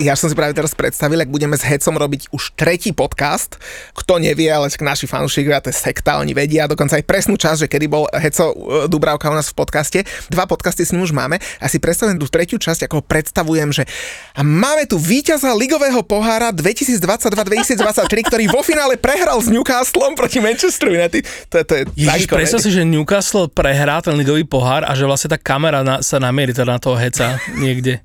Ja som si práve teraz predstavil, ak budeme s Hecom robiť už 3. podcast. Kto nevie, ale naši fanúšikovia, to je sekta, oni vedia dokonca aj presnú časť, že kedy bol Heco Dúbravka u nás v podcaste. 2 podcasty s ním už máme a si predstavujem tú 3. časť, ako ho predstavujem, že máme tu víťaza ligového pohára 2022-2023, ktorý vo finále prehral s Newcastlom proti Manchesteru United. To je predstav si, že Newcastle prehrá ten ligový pohár a že vlastne tá kamera sa namierí teda na toho Heca niekde.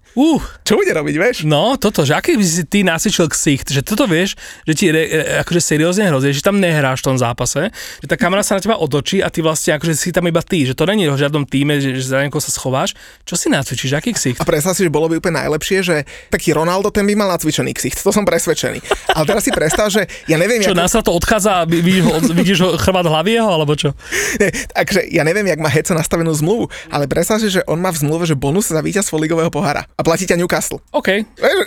Čo bude robiť, vieš? No, toto, že aký by si ty nasičil ksicht, že toto vieš, že ti akože seriózne hrozí, že tam nehráš v tom zápase, že tá kamera sa na teba otočí a ty vlastne akože si tam iba ty, že to není v žiadnom tíme, že za niekoho sa schováš. Čo si nacvičíš, aký ksicht? A predstav si, že bolo by úplne najlepšie, že taký Ronaldo, ten by mal nacvičený ksicht, to som presvedčený. Ale teraz si predstav, že ja neviem, čo jak... nás to odchádza a vidíš ho chrbát hlavy jeho, alebo čo? Ne, takže ja neviem, jak má Heco nastavenú zmluvu, ale predstav si, že on má v zmluve, že bonus za víťazstvo ligového pohára a platí ťa Newcastle. OK.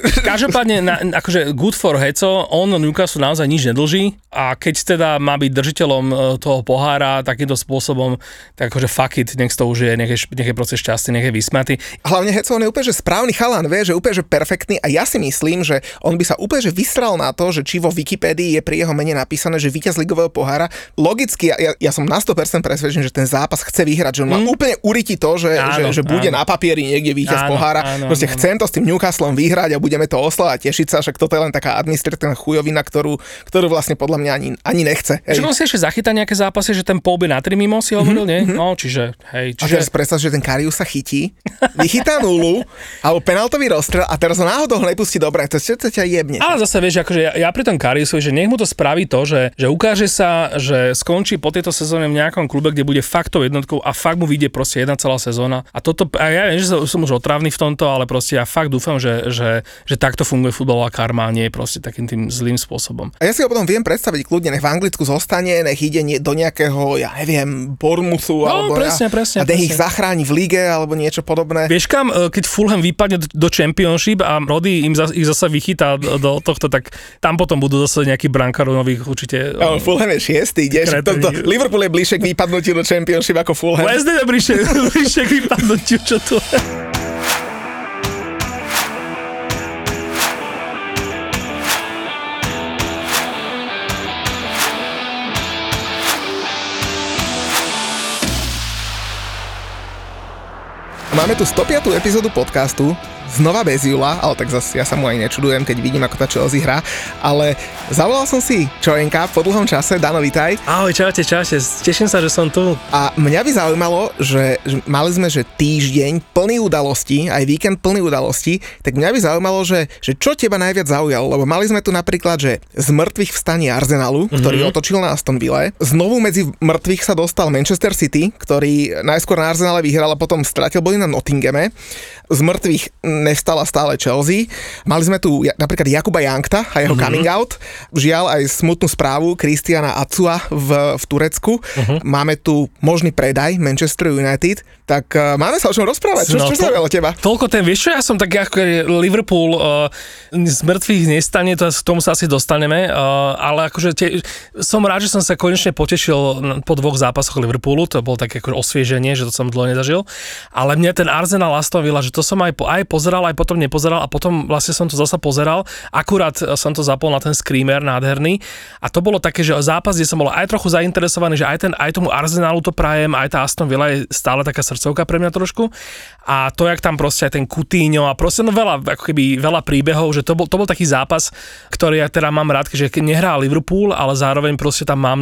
Každopádne, akože good for Heco, on Newcastle naozaj nič nedlží a keď teda má byť držiteľom toho pohára takýmto spôsobom, tak akože fuck it, nech to už je, nech je proces šťastný, nech je vysmatý. Hlavne Heco, on je úplne že správny chalan, vie, že úplne že perfektný a ja si myslím, že on by sa úplne že vysral na to, že či vo Wikipédii je pri jeho mene napísané, že víťaz ligového pohára. Logicky, ja som na 100% presvedčený, že ten zápas chce vyhrať, že on má úplne uriti to, že bude na papieri niekde víťaz pohára. Proste chcem to s tým Newcastlom vyhrať a budeme to oslavať, tešiť sa, však toto je len taká administratívna chujovina, ktorú vlastne podľa mňa ani nechce. Čiže on si ešte zachytá nejaké zápasy, že ten Poub je na 3 mimo, si hovoril, nie? No, čiže... A teraz predstav, že ten Karius sa chytí, vychytá nulu, alebo penaltový rozstrel a teraz ho náhodou nepustí dobre, to ťa jebne. Ale zase vieš, akože ja pri tom Kariusovi, že nech mu to spraví to, že ukáže sa, že skončí po tejto sezóne v nejakom klube, kde bude fakt tou jednotkou a fakt mu vyjde proste jedna celá sezóna. A toto, a ja viem, že som už otrávny v tomto, ale proste ja fakt dúfam, že takto funguje futbalová karma, nie je proste takým tým zlým spôsobom. A ja si ho potom viem predstaviť kľudne, nech v Anglicku zostane, nech ide do nejakého, ja neviem, Bournemouthu, alebo presne, a nech ich zachráni v lige, alebo niečo podobné. Vieš kam, keď Fulham vypadne do Championship a Roddy ich zase vychytá do tohto, tak tam potom budú zase nejakí brankárov nových určite. Ale Fulham je 6, ideš. Liverpool je bližšie k vypadnutiu do Championship ako Fulham. West Ham je bližšie k vypadnutiu, čo tu Máme tu 105. epizódu podcastu, znova bez Jula, ale tak zase ja sa mu aj nečudujem, keď vidím, ako tá Chelsea hrá, ale zavolal som si Čojenka po dlhom čase. Dano, vitaj. Ahoj, čaute, teším sa, že som tu. A mňa by zaujímalo, že mali sme, že týždeň plný udalostí, aj víkend plný udalostí, tak mňa by zaujímalo, že čo teba najviac zaujalo, lebo mali sme tu napríklad, že z mŕtvych vstanie Arsenalu, ktorý otočil na Aston Ville, znovu medzi mŕtvych sa dostal Manchester City, ktorý najskôr na Arsenale vyhral a potom stratil body na Nottinghame. Z mŕtvych nevstala stále Chelsea. Mali sme tu napríklad Jakuba Jankta a jeho coming out. Žiaľ aj smutnú správu Cristiana Acua v Turecku. Máme tu možný predaj Manchester United. Tak máme sa o čom rozprávať. No, čo zaujalo teba? Toľko ten, vieš čo, ja som tak ako Liverpool z mŕtvych nestane, to k tomu sa asi dostaneme, ale akože som rád, že som sa konečne potešil po 2 zápasoch Liverpoolu. To bolo také akože osvieženie, že to som dlho nezažil. Ale mňa mňa ten Arsenal Aston Villa, že to som aj pozeral, aj potom nepozeral a potom vlastne som to zasa pozeral. Akurát som to zapol na ten screamer nádherný a to bolo také, že zápas, kde som bol aj trochu zainteresovaný, že aj tomu Arsenalu to prajem, aj tá Aston Villa je stále taká srdcovka pre mňa trošku. A to, jak tam proste aj ten Coutinho a proste no veľa, ako keby veľa príbehov, že to bol taký zápas, ktorý ja teda mám rád, že nehrá Liverpool, ale zároveň proste tam mám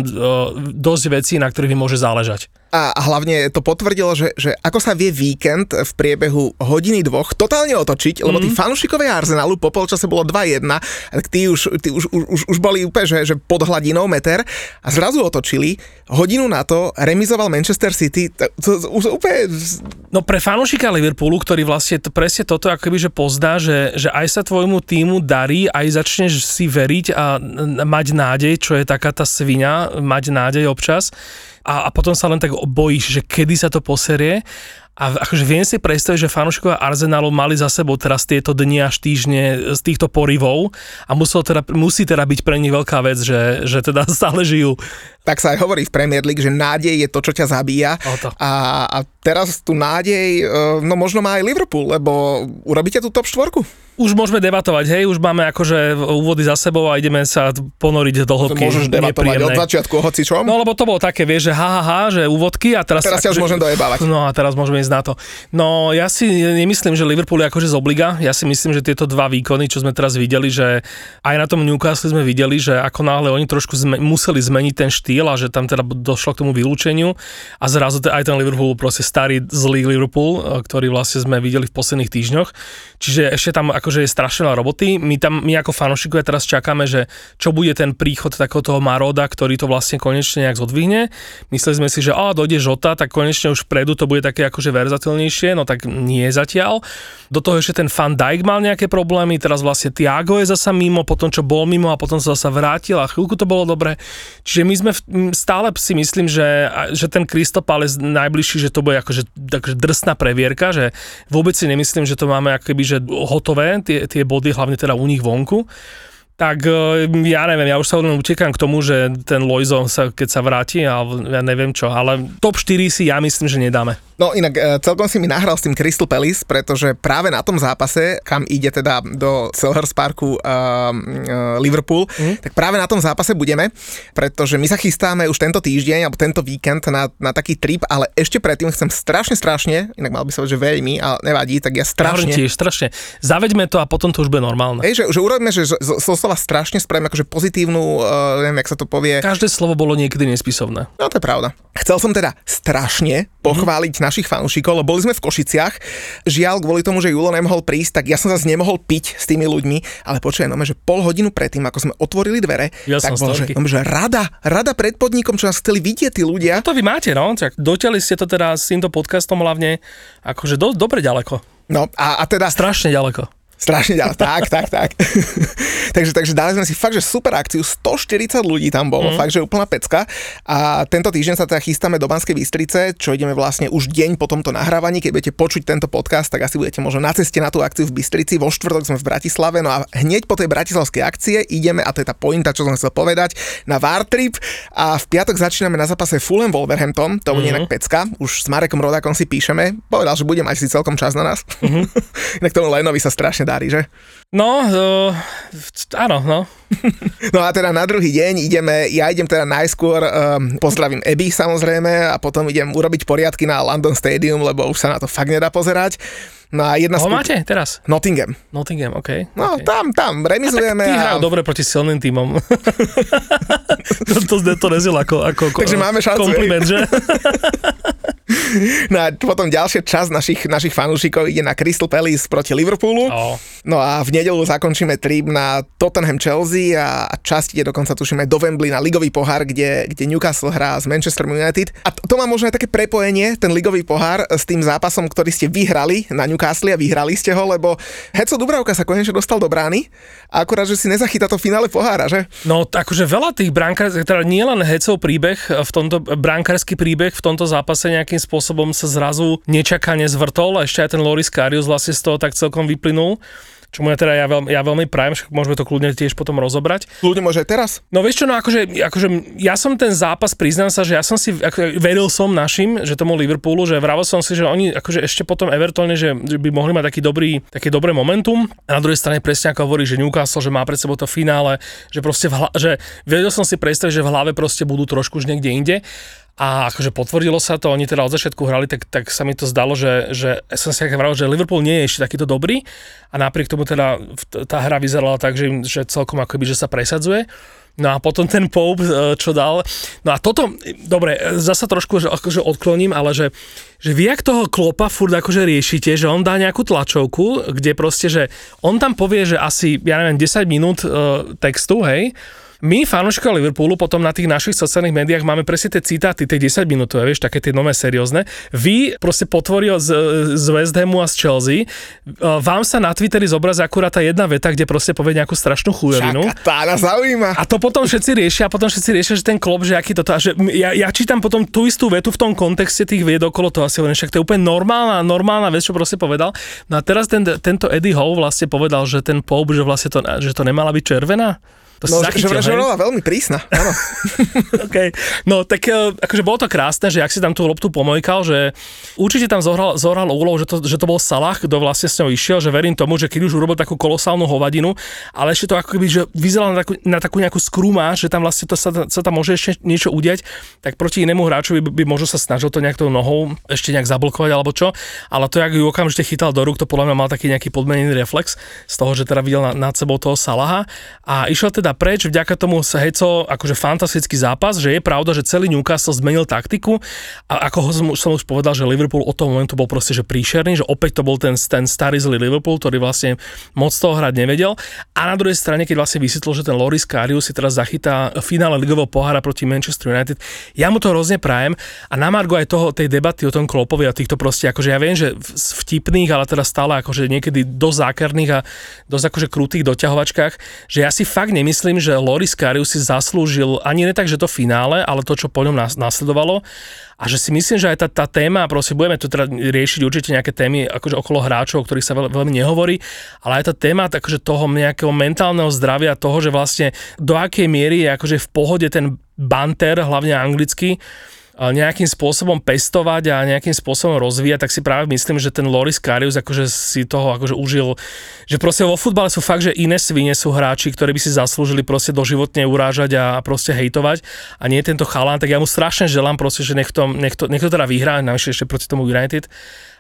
dosť vecí, na ktorých mi môže záležať. A hlavne to potvrdilo, že ako sa vie víkend v priebehu hodiny dvoch totálne otočiť, lebo tí fanúšikovia Arsenalu po polčase bolo 2-1, tak tí už boli úplne, že pod hladinou meter a zrazu otočili. Hodinu na to remizoval Manchester City. To úplne... No pre fanúšika Liverpoolu, ktorý vlastne presne toto akoby, že pozdá, že aj sa tvojmu týmu darí, aj začneš si veriť a mať nádej, čo je taká tá sviňa, mať nádej občas. A potom sa len tak bojíš, že kedy sa to poserie. A akože viem si predstaviť, že fanúšikovia Arsenalu mali za sebou teraz tieto dni až týždne z týchto porivov a musí teda byť pre nich veľká vec, že teda stále žijú. Tak sa aj hovorí v Premier League, že nádej je to, čo ťa zabíja. A teraz tú nádej, no možno má aj Liverpool, lebo urobíte tú top 4. Už môžeme debatovať, hej, už máme akože úvody za sebou a ideme sa ponoriť do hĺbky. Môžeš debatovať od začiatku o hocičom? No lebo to bolo také, vieš, že že úvodky a teraz sa už môžem dojebávať. No a teraz môžeme ísť na to. No ja si nemyslím, že Liverpool je akože z obliga, ja si myslím, že tieto dva výkony, čo sme teraz videli, že aj na tom Newcastle sme videli, že ako náhle oni trošku museli zmeniť ten štýl a že tam teda došlo k tomu vylúčeniu a zrazu aj ten Liverpool, proste starý zlý Liverpool, ktorý vlastne sme videli v posledných týždňoch. Čiže ešte tam akože je strašne veľa roboty. My ako fanúšikovia teraz čakáme, že čo bude ten príchod takého toho Maroda, ktorý to vlastne konečne nejak zodvihne. Mysleli sme si, že dojde Žota, tak konečne už vpredu to bude také akože verzatilnejšie, no tak nie zatiaľ. Do toho ešte ten Van Dijk mal nejaké problémy, teraz vlastne Thiago je zasa mimo, potom čo bol mimo a potom sa zasa vrátil a chvíľku to bolo dobre. Čiže my sme stále si myslím, že ten Crystal Palace najbližší, že to bude akože drsná previerka, že vôbec si nemyslím, že to máme akoby, že hotové tie body, hlavne teda u nich vonku. Tak ja neviem, ja už sa len utekám k tomu, že ten Loizo, keď sa vráti, a ja neviem čo, ale top 4 si ja myslím, že nedáme. No inak celkom si mi nahral s tým Crystal Palace, pretože práve na tom zápase, kam ide teda do Selhurst Parku Liverpool, tak práve na tom zápase budeme, pretože my sa chystáme už tento týždeň, alebo tento víkend na taký trip, ale ešte predtým chcem strašne, inak mal by sa vedieť, že veľmi, ale nevadí, tak ja strašne. Zaveďme to a potom to už bude normálne. Že urobíme, že strašne spravím akože pozitívnu, neviem, jak sa to povie. Každé slovo bolo niekedy nespisovné. No to je pravda. Chcel som teda strašne pochváliť našich fanúšikov, lebo boli sme v Košiciach. Žiaľ, kvôli tomu, že Julo nemohol prísť, tak ja som zase nemohol piť s tými ľuďmi, ale počujem, že pol hodinu predtým, ako sme otvorili dvere, ja tak bolo, že rada pred podnikom, čo nás chceli vidieť tí ľudia. To vy máte, no? Dotiali ste to teda s týmto podcastom hlavne akože dobre ďaleko. No a teda... Strašne ďaleko. Strašne ďalej, tak. takže dali sme si fakt, že super akciu, 140 ľudí tam bolo, fakt, že úplná pecka. A tento týždeň sa teda chystáme do Banskej Bystrice, čo ideme vlastne už deň po tomto nahrávaní. Keď budete počuť tento podcast, tak asi budete možno na ceste na tú akciu v Bystrici, vo štvrtok sme v Bratislave, no a hneď po tej bratislavskej akcie ideme, a to je tá pointa, čo som chcel povedať, na war trip a v piatok začíname na zápase Fulham Wolverhampton, to bude inak pecka, už s Marekom Rodákom si píšeme, povedal, že budem mať si celkom čas na nás. Inak tomu Lenovi sa strašne dári, že? No, áno, no. No a teda na druhý deň idem teda najskôr, pozdravím Abby samozrejme a potom idem urobiť poriadky na London Stadium, lebo už sa na to fakt nedá pozerať. No a jedna máte teraz? Nottingham, okej. No, okay. Tam remizujeme. A tak ty hrajú dobre proti silným tímom. to nezil ako takže máme šancu, kompliment, že? No a potom ďalšia časť našich fanúšikov ide na Crystal Palace proti Liverpoolu. No a v nedeľu zakončíme trip na Tottenham Chelsea a časť ide dokonca tušíme do Wembley na ligový pohár, kde Newcastle hrá s Manchester United. A to má možno aj také prepojenie, ten ligový pohár s tým zápasom, ktorý ste vyhrali na Newcastle a vyhrali ste ho, lebo Heco Dúbravka sa konečne dostal do brány a akurát, že si nezachytá to finále pohára, že? No, akože veľa tých brankárských, teda nie len Hecov príbeh, v tomto zápase nejakým spôsobom sa zrazu nečakane zvrtol a ešte aj ten Loris Karius vlastne z toho tak celkom vyplynul. Čomu ja teda ja veľmi prajem, môžeme to kľudne tiež potom rozobrať. Kľudne môže aj teraz? No vieš čo, no akože ja som ten zápas, priznám sa, že ja som si, veril som našim, že tomu Liverpoolu, že vravil som si, že oni akože ešte potom Evertone, že by mohli mať také dobré momentum. A na druhej strane presne ako hovorí, že Newcastle, že má pred sebou to finále, že proste že vedel som si predstaviť, že v hlave proste budú trošku už niekde inde. A akože potvrdilo sa to, oni teda od začiatku hrali, tak sa mi to zdalo, že som si vravil, že Liverpool nie je ešte takýto dobrý a napriek tomu teda tá hra vyzerala tak, že celkom akoby, že sa presadzuje. No a potom ten Pope, čo dal. No a toto, dobre, zasa trošku akože odkloním, ale že vy jak toho Kloppa furt akože riešite, že on dá nejakú tlačovku, kde proste, že on tam povie, že asi, ja neviem, 10 minút textu, hej. My, fanúška Liverpoolu, potom na tých našich sociálnych médiách máme presne tie citáty, tie 10 minútové, vieš, také tie nové seriózne. Vy proste potvorio z West Hamu a z Chelsea. Vám sa na Twitteri zobrazí akurát tá jedna veta, kde proste povie nejakú strašnú chujarinu. Však tá nás zaujíma. A to potom všetci riešia, že ten Klopp, že aký toto. A že ja čítam potom tú istú vetu v tom kontexte tých vied okolo toho, asi hovorím, však to je úplne normálna vec, čo proste povedal. No a teraz tento Eddie Howe vlastne povedal, že ten Pope, že vlastne to, že to nemala byť červená. To no, že bola veľmi prísna, áno. Okay. No, tak akože bolo to krásne, že ak si tam tú loptu pomojkal, že určite tam zohral úlohu, že to bol Salah, kto vlastne s ňou išiel, že verím tomu, že keď už urobil takú kolosálnu hovadinu, ale ešte to ako keby, že vyzeralo na takú nejakú skrumáž, že tam vlastne to sa tam môže ešte niečo udiať, tak proti inému hráčovi by možno sa snažil to nejak tou nohou ešte nejak zablokovať alebo čo, ale to, jak ju okamžite chytal do rúk, to podľa mňa mal taký nejaký podmenený reflex z toho, že teda videl nad sebou toho Salaha a išiel teda preč, vďaka tomu sa Heco, akože fantastický zápas, že je pravda, že celý Newcastle zmenil taktiku a ako som už povedal, že Liverpool od toho momentu bol proste, že príšerný, že opäť to bol ten starý zlý Liverpool, ktorý vlastne moc toho hrať nevedel a na druhej strane, keď vlastne vysvetlil, že ten Loris Karius si teraz zachytá finále ligového pohára proti Manchester United, ja mu to hrozne prajem a na margo aj toho, tej debaty o tom Kloppovi a týchto proste, akože ja viem, že vtipných, ale teda stále akože niekedy dosť zákerných a dosť akože krutých doťahovačkách, že ja si fakt myslím, že Loris Karius si zaslúžil ani ne tak, že to finále, ale to, čo po ňom nasledovalo. A že si myslím, že aj tá téma, proste budeme tu teda riešiť určite nejaké témy akože okolo hráčov, o ktorých sa veľmi nehovorí, ale aj tá téma akože toho nejakého mentálneho zdravia, toho, že vlastne do akej miery je akože v pohode ten banter, hlavne anglicky, nejakým spôsobom pestovať a nejakým spôsobom rozvíjať, tak si práve myslím, že ten Loris Karius akože si toho akože užil, že proste vo futbale sú fakt, že iné svine sú hráči, ktorí by si zaslúžili proste doživotne urážať a proste hejtovať a nie tento Haaland, tak ja mu strašne želám proste, že nech to teda vyhrá, navyše ešte proti tomu United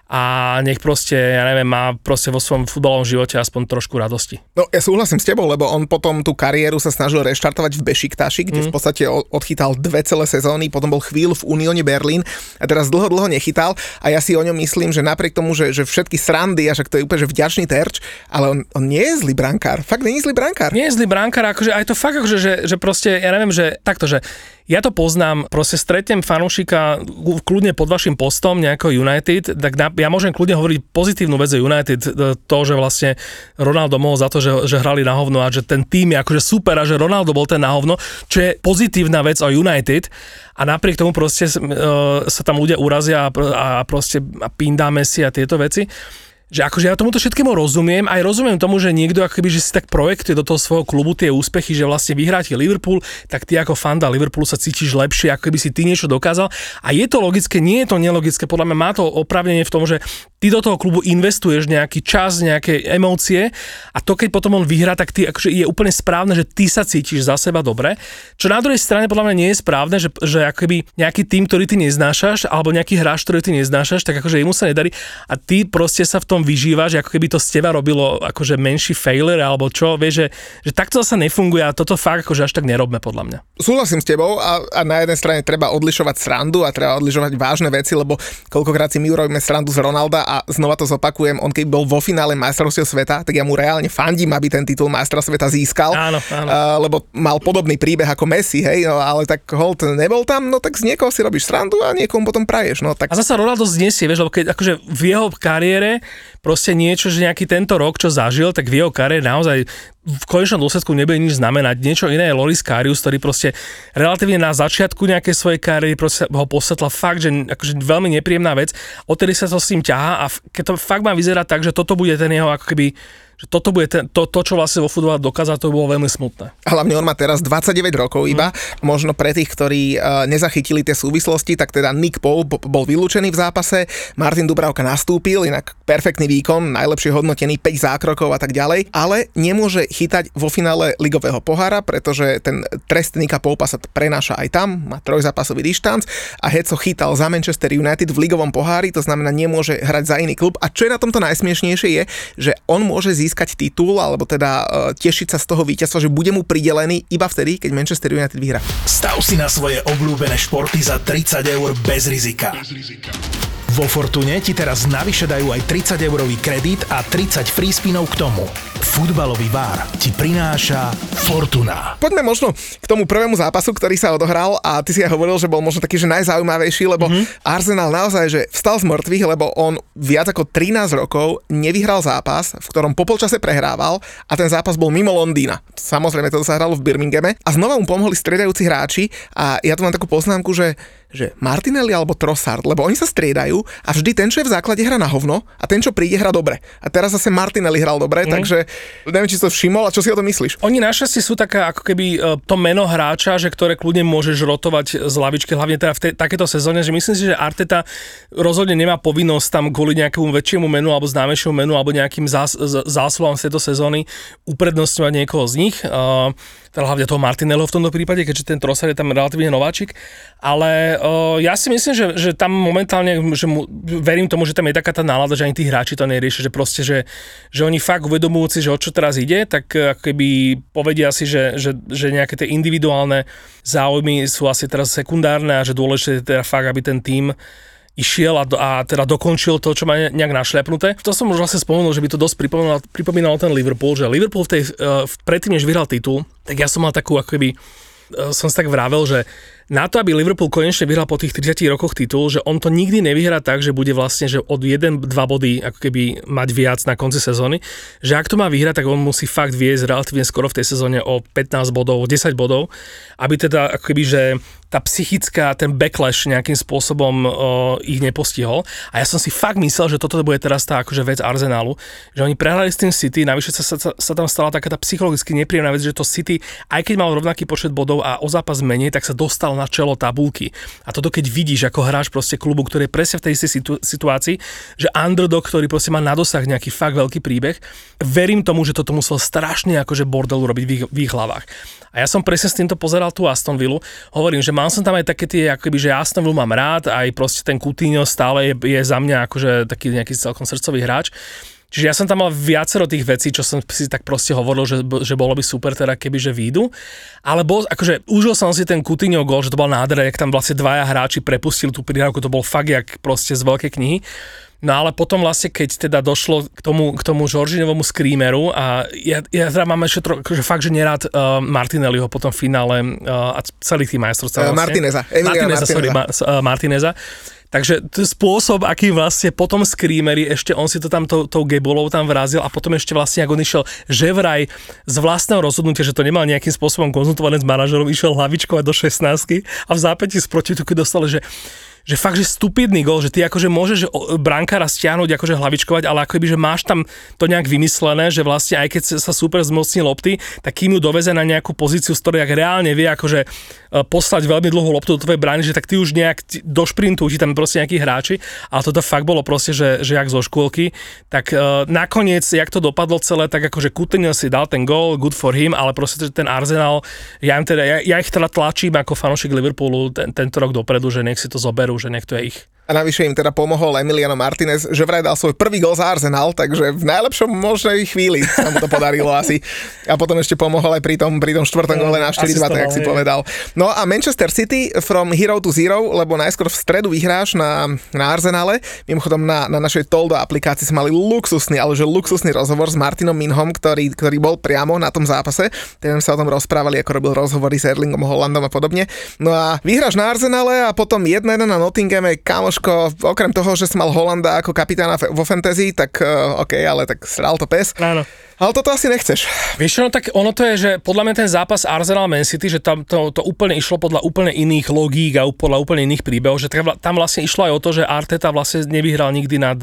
a nech proste, ja neviem, má proste vo svojom futbalovom živote aspoň trošku radosti. No ja súhlasím s tebou, lebo on potom tú kariéru sa snažil reštartovať v Bešiktaši, kde v podstate odchytal dve celé sezóny, potom bol chvíľu v Unióne Berlín a teraz dlho nechytal a ja si o ňom myslím, že napriek tomu, že všetky srandy, a však to je úplne že vďačný terč, ale on nie je zlý brankár, fakt nie je zlý brankár. Nie je zlý brankár, akože aj to fakt, akože, že proste, ja neviem, že takto, že ja to poznám, proste stretnem fanúšika kľudne pod vašim postom nejakého United, tak ja môžem kľudne hovoriť pozitívnu vec o United, to, že vlastne Ronaldo mohol za to, že hrali na hovno a že ten tým je akože super a že Ronaldo bol ten na hovno, čo je pozitívna vec o United a napriek tomu proste sa tam ľudia urazia a proste pindá Messi a tieto veci. Že akože ja tomuto všetkému rozumiem, aj rozumiem tomu, že niekto akoby, že si tak projektuje do toho svojho klubu tie úspechy, že vlastne vyhráte Liverpool, tak ty ako fanda Liverpoolu sa cítiš lepšie, ako keby si ty niečo dokázal. A je to logické, nie je to nelogické, podľa mňa má to oprávnenie v tom, že ty do toho klubu investuješ nejaký čas, nejaké emócie a to keď potom on vyhrá, tak ty akože je úplne správne, že ty sa cítiš za seba dobre. Čo na druhej strane podľa mňa nie je správne, že akoby nejaký tým, ktorý ty neznášaš, alebo nejaký hráč, ktorý ty neznášaš, tak akože jemu sa nedarí a ty proste sa v tom vyžívaš, ako keby to z teba robilo akože menší failure, alebo čo, vieš, že takto zase nefunguje a toto fakt akože až tak nerobme, podľa mňa. Súhlasím s tebou a na jednej strane treba odlišovať srandu a treba odlišovať vážne veci, lebo koľkokrát si my urobíme srandu z Ronalda a znova to zopakujem, on keď bol vo finále majstrovstiev sveta, tak ja mu reálne fandím, aby ten titul majstra sveta získal, áno. Lebo mal podobný príbeh ako Messi, hej, no, ale tak holt nebol tam, no tak z niekoho si robíš srandu a niekomu potom praješ, no tak. A zasa Ronaldo znesie, vieš, lebo keď akože v jeho kariére proste niečo, že nejaký tento rok, čo zažil, tak v jeho kariére naozaj v konečnom dôsledku nebude nič znamenať. Niečo iné je Loris Karius, ktorý proste relatívne na začiatku nejakej svojej kariéry proste ho posvetla fakt, že akože veľmi nepríjemná vec, odtedy sa to s ním ťahá a keď to fakt má vyzerať tak, že toto bude ten jeho ako keby že toto bude ten, to, čo vlastne vo futbale dokázal, to bolo veľmi smutné. Hlavne on má teraz 29 rokov iba, možno pre tých, ktorí nezachytili tie súvislosti, tak teda Nick Pope bol vylúčený v zápase, Martin Dúbravka nastúpil, inak perfektný výkon, najlepšie hodnotený, 5 zákrokov a tak ďalej, ale nemôže chytať vo finále ligového pohára, pretože ten trest Nicka Popa sa prenáša aj tam, má trojzápasový dištanc a Heco chytal za Manchester United v ligovom pohári, to znamená nemôže hrať za iný klub a čo je na tomto najsmiešnejšie je, že on môže získať titul alebo teda tešiť sa z toho víťazstva, že bude mu pridelený iba vtedy, keď Manchester United vyhrá. Stav si na svoje obľúbené športy za 30 eur bez rizika. Vo Fortune ti teraz navyše dajú aj 30-eurový kredit a 30 free spinov k tomu. Futbalový VAR ti prináša Fortuna. Poďme možno k tomu prvému zápasu, ktorý sa odohral a ty si aj hovoril, že bol možno taký, že najzaujímavejší, lebo Arsenal naozaj, že vstal z mŕtvych, lebo on viac ako 13 rokov nevyhral zápas, v ktorom po polčase prehrával a ten zápas bol mimo Londýna. Samozrejme, to sa hralo v Birminghame a znova mu pomohli striedajúci hráči a ja tu mám takú poznámku, že Martinelli alebo Trossard, lebo oni sa striedajú a vždy ten, čo je v základe, hra na hovno a ten, čo príde, hra dobre. A teraz zase Martinelli hral dobre, takže neviem, či si to všimol a čo si o tom myslíš? Oni našťastie sú taká ako keby to meno hráča, že ktoré kľudne môžeš rotovať z lavičky, hlavne teda v takéto sezóne, že myslím si, že Arteta rozhodne nemá povinnosť tam kvôli nejakému väčšiemu menu alebo známejšiemu menu alebo nejakým zásluhám z tejto sezóny uprednostňovať niekoho z nich. Teda hlavne toho Martinelliho v tomto prípade, keďže ten Trossard je tam relatívne nováčik, ale ja si myslím, že tam momentálne, že verím tomu, že tam je taká tá nálada, že ani tí hráči to neriešia, že proste, že oni fakt uvedomujúci, že o čo teraz ide, tak keby povedia si, že nejaké tie individuálne záujmy sú asi teraz sekundárne a že dôležité je teda fakt, aby ten tím išiel a teda dokončil to, čo má nejak našľapnuté. To som už vlastne spomenul, že by to dosť pripomínalo ten Liverpool, že Liverpool predtým, než vyhral titul, tak ja som mal takú, ako keby, som si tak vravel, že na to, aby Liverpool konečne vyhral po tých 30 rokoch titul, že on to nikdy nevyhrá tak, že bude vlastne, že od 1-2 body ako keby mať viac na konci sezóny, že ak to má vyhrať, tak on musí fakt viesť relatívne skoro v tej sezóne o 15 bodov, 10 bodov, aby teda ako keby, že tá psychická, ten backlash nejakým spôsobom ich nepostihol. A ja som si fakt myslel, že toto bude teraz tá akože vec Arsenálu, že oni prehrali s tým City, navyše sa tam stala taká tá psychologicky nepríjemná vec, že to City, aj keď mal rovnaký počet bodov a o zápas menej, tak sa dostal na čelo tabulky. A toto keď vidíš, ako hráč proste klubu, ktorý je presne v tej istej situácii, že underdog, ktorý proste má na dosah nejaký fakt veľký príbeh, verím tomu, že toto musel strašne akože bordel urobiť v ich hlavách. A ja som presne s týmto pozeral tú Aston Villu. Hovorím, že mám som tam aj také tie, akoby, že Aston Villu mám rád, aj proste ten Coutinho stále je za mňa akože taký nejaký celkom srdcový hráč. Čiže ja som tam mal viacero tých vecí, čo som si tak proste hovoril, že bolo by super teda keby, že výjdu. Ale bol, akože užil som si ten Coutinho gól, že to bola nádhera, jak tam vlastne dvaja hráči prepustili tú prihrávku, to bol fakt jak proste z veľkej knihy. No ale potom vlastne, keď teda došlo k tomu Jorginhovomu skrímeru a ja teda mám ešte že fakt, že nerád Martinelliho potom v finále a celý tým majstrovstiev vlastne. Martineza. Takže spôsob, aký vlastne potom skrímeri, ešte on si to tam tou gebolou tam vrazil a potom ešte vlastne, ako on išiel, že vraj z vlastného rozhodnutia, že to nemal nejakým spôsobom konzultované s manažerom, išiel hlavičkovať do 16 a v zápäti z protitúky dostal, že fakt, že stupidný gól, že ty akože môžeš brankára stiahnuť, akože hlavičkovať, ale akoby, že máš tam to nejak vymyslené, že vlastne aj keď sa super zmocní lopty, tak kým ju doveze na nejakú pozíciu, z ktorej reálne vie akože poslať veľmi dlhú loptu do tvojej brány, že tak ty už nejak do šprintu, ti tam proste nejakí hráči, ale toto fakt bolo proste, že jak zo škôlky, tak nakoniec, jak to dopadlo celé, tak akože Coutinho si dal ten gól, good for him, ale proste ten Arsenal, ja ich teda tlačím ako fanúšik Liverpoolu tento rok dopredu, že nech si to zoberú, že niekto je ich. A navyše im teda pomohol Emiliano Martinez, že vraj dal svoj prvý gól za Arsenal, takže v najlepšom možnej chvíli sa mu to podarilo asi. A potom ešte pomohol aj pri tom štvrtom gole na 4-2, tak si povedal. No a Manchester City from hero to zero, lebo najskôr v stredu vyhráš na Arsenale. Mimochodom na našej Toldo aplikácii sme mali luxusný, ale že luxusný rozhovor s Martinom Minhom, ktorý bol priamo na tom zápase. Tým sa o tom rozprávali, ako robil rozhovory s Erlingom Haalandom a podobne. No a vyhráš na Arsenale a potom 1-1 na Nottinghame, kamoš ťažko, okrem toho, že som mal Holanda ako kapitána vo fantasy, tak OK, ale tak sral to pes. Áno. Ale toto asi nechceš. Vieš čo, no tak ono to je, že podľa mňa ten zápas Arsenal-Man City, že tam to úplne išlo podľa úplne iných logík a podľa úplne iných príbehov, že tam vlastne išlo aj o to, že Arteta vlastne nevyhral nikdy nad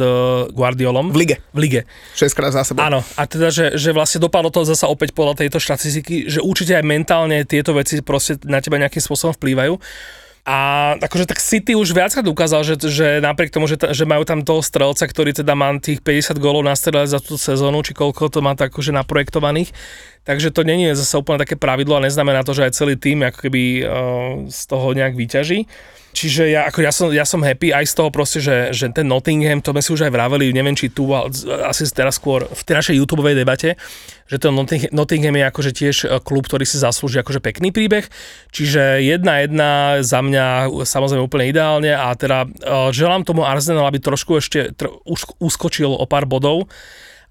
Guardiolom. V lige. 6-krát za sebou. Áno, a teda, že vlastne dopadlo to zasa opäť podľa tejto štatistiky, že určite aj mentálne tieto veci proste na teba nejakým spôsobom vplývajú. A akože tak City už viackrát ukázal, že napriek tomu, že majú tam toho strelca, ktorý teda má tých 50 gólov nastrelať za tú sezónu, či koľko to má tak akože naprojektovaných, takže to nie je zase úplne také pravidlo a neznamená to, že aj celý tým ako keby z toho nejak vyťaží. Čiže ja som happy aj z toho proste, že ten Nottingham, to sme si už aj vraveli, neviem či tu, asi teraz skôr v tej našej YouTubeovej debate, že ten Nottingham je akože tiež klub, ktorý si zaslúži akože pekný príbeh. Čiže 1-1 za mňa samozrejme úplne ideálne a teda želám tomu Arsenalu, aby trošku ešte uskočil o pár bodov.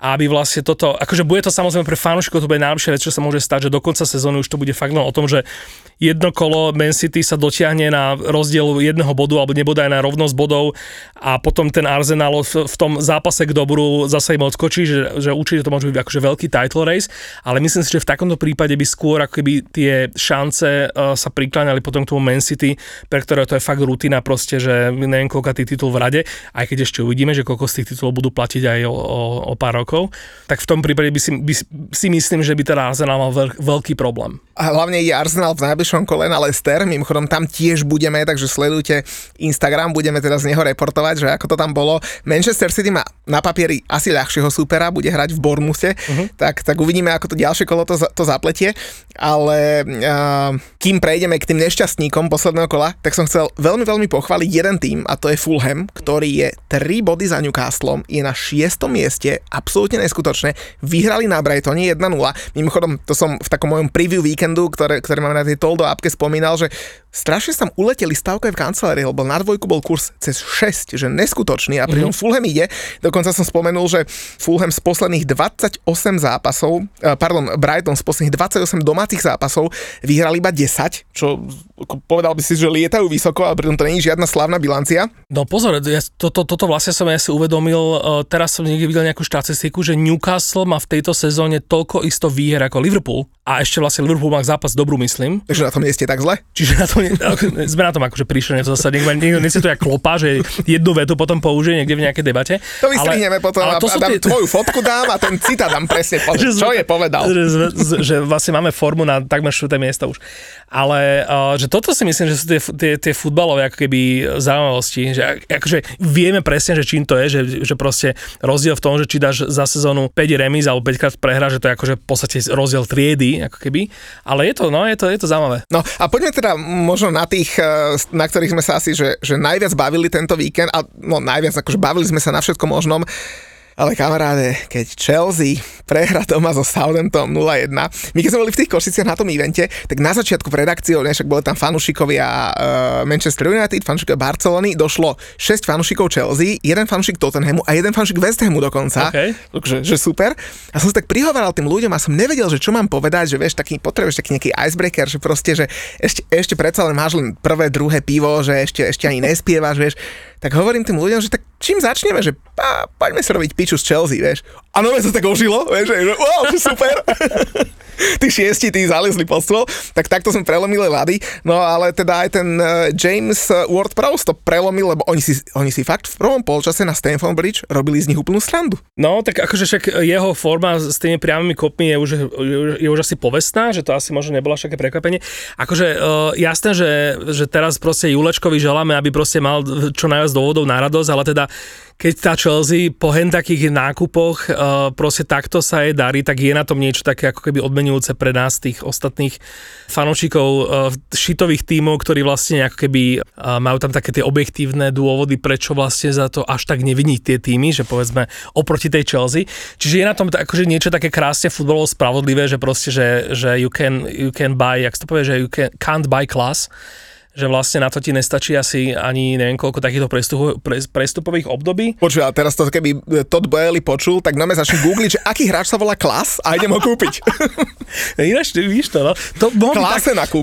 A aby vlastne toto, akože bude to samozrejme pre fanúšikov, to bude najlepšia vec, čo sa môže stať, že do konca sezóny už to bude fakt no o tom, že jedno kolo Man City sa dotiahne na rozdiel jedného bodu, alebo nebodaj na rovnosť bodov a potom ten Arsenal v tom zápase k dobru zase im odskočí, že určite to môže byť akože veľký title race, ale myslím si, že v takomto prípade by skôr ako keby tie šance sa prikláňali potom k tomu Man City, pre ktorého to je fakt rutina proste, že neviem koľka tých titul v rade, aj keď ešte uvidíme, že koľko z tých titulov budú platiť aj o pár rokov. Tak v tom prípade by si myslím, že by teda Arsenal mal veľký problém. A hlavne je Arsenal v najbližšom kole na Leicester, mimochodom tam tiež budeme, takže sledujte Instagram, budeme teda z neho reportovať, že ako to tam bolo. Manchester City má na papieri asi ľahšieho súpera, bude hrať v Bournemouthe, tak uvidíme, ako to ďalšie kolo to zapletie, ale kým prejdeme k tým nešťastníkom posledného kola, tak som chcel veľmi, veľmi pochváliť jeden tým, a to je Fulham, ktorý je 3 body za Newcastlom, je na 6. mieste, absolútne neskutočné. Vyhrali na Brightone 1-0. Mimochodom, to som v takom mojom preview víkendu, ktorý máme na tej Toldo appke spomínal, že strašne tam uleteli stavkové v kancelárii, lebo na dvojku bol kurz cez 6, že neskutočný a pri tom Fulham ide. Dokonca som spomenul, že Fulham z posledných 28 zápasov, Brighton z posledných 28 domácich zápasov vyhrali iba 10, čo povedal by si, že lietajú vysoko, ale pritom to nie je žiadna slavná bilancia. No pozor, toto vlastne som ja si uvedomil, teraz som niekde videl nejakú štáciu, že Newcastle má v tejto sezóne toľko isto výher ako Liverpool a ešte vlastne Liverpool má zápas dobrú, myslím. Takže na tom nie ste tak zle? Čiže na tom sme na tom akože prišli, to zase niekto nechce to jak Kloppa, že jednu vetu potom použije niekde v nejakej debate. To vystrihneme potom a dám tvoju fotku dám a ten citát dám presne, čo je povedal. Že vlastne máme formu na takmer štvrté miesto už. Ale že toto si myslím, že sú tie futbalové ako keby zaujímavosti, že akože vieme presne, že čím to je, že proste rozdiel v tom, že či dáš za sezónu 5 remíz alebo 5 krát prehra, že to je akože v podstate rozdiel triedy, ako keby. Ale je to zaujímavé. No a poďme teda možno na tých, na ktorých sme sa asi, že najviac bavili tento víkend, a no najviac akože bavili sme sa na všetko možnom. Ale kamaráde, keď Chelsea prehra doma so Southamptonom 0-1, my keď sme boli v tých Košiciach na tom evente, tak na začiatku v redakcii, však boli tam fanúšikovia Manchester United, fanúšikovia Barcelony, došlo 6 fanúšikov Chelsea, jeden fanúšik Tottenhamu a jeden fanúšik West Hamu dokonca, takže super. A som sa tak prihováral tým ľuďom a som nevedel, že čo mám povedať, že vieš, taký potrebuješ taký nejaký icebreaker, že proste, že ešte predsa len máš len prvé, druhé pivo, že ešte ani nespievaš, vieš. Tak hovorím tým ľuďom, že tak čím začneme, že poďme si robiť piču z Chelsea, vieš. A nové sa tak ožilo, vieš, že wow, super. Tí šiesti, tí zalezli pod stôl, tak takto som prelomil ľady. No ale teda aj ten James Ward-Prowse to prelomil, lebo oni si fakt v prvom polčase na Stamford Bridge robili z nich úplnú srandu. No tak akože však jeho forma s tými priamými kopmi je už asi povestná, že to asi možno nebolo všaké prekvapenie. Akože jasné, že teraz proste Julečkovi želáme, aby proste mal čo najviac dôvodov na radosť, ale teda keď tá Chelsea po hen takých nákupoch proste takto sa jej darí, tak je na tom niečo také ako keby odmenujúce pre nás tých ostatných fanúšikov šitových tímov, ktorí vlastne ako keby majú tam také tie objektívne dôvody, prečo vlastne za to až tak neviní tie týmy, že povedzme oproti tej Chelsea. Čiže je na tom akože niečo také krásne futbalovo spravodlivé, že proste, že you can buy, jak to povie, že you can't buy class. že vlastne na to ti nestačí asi ani neviem koľko takýchto prestupových období. Počuj, a teraz to keby Todd Boehly počul, tak nome začne googliť, že aký hráč sa volá Klas a idem ho kúpiť. Ináč, víš to, no. To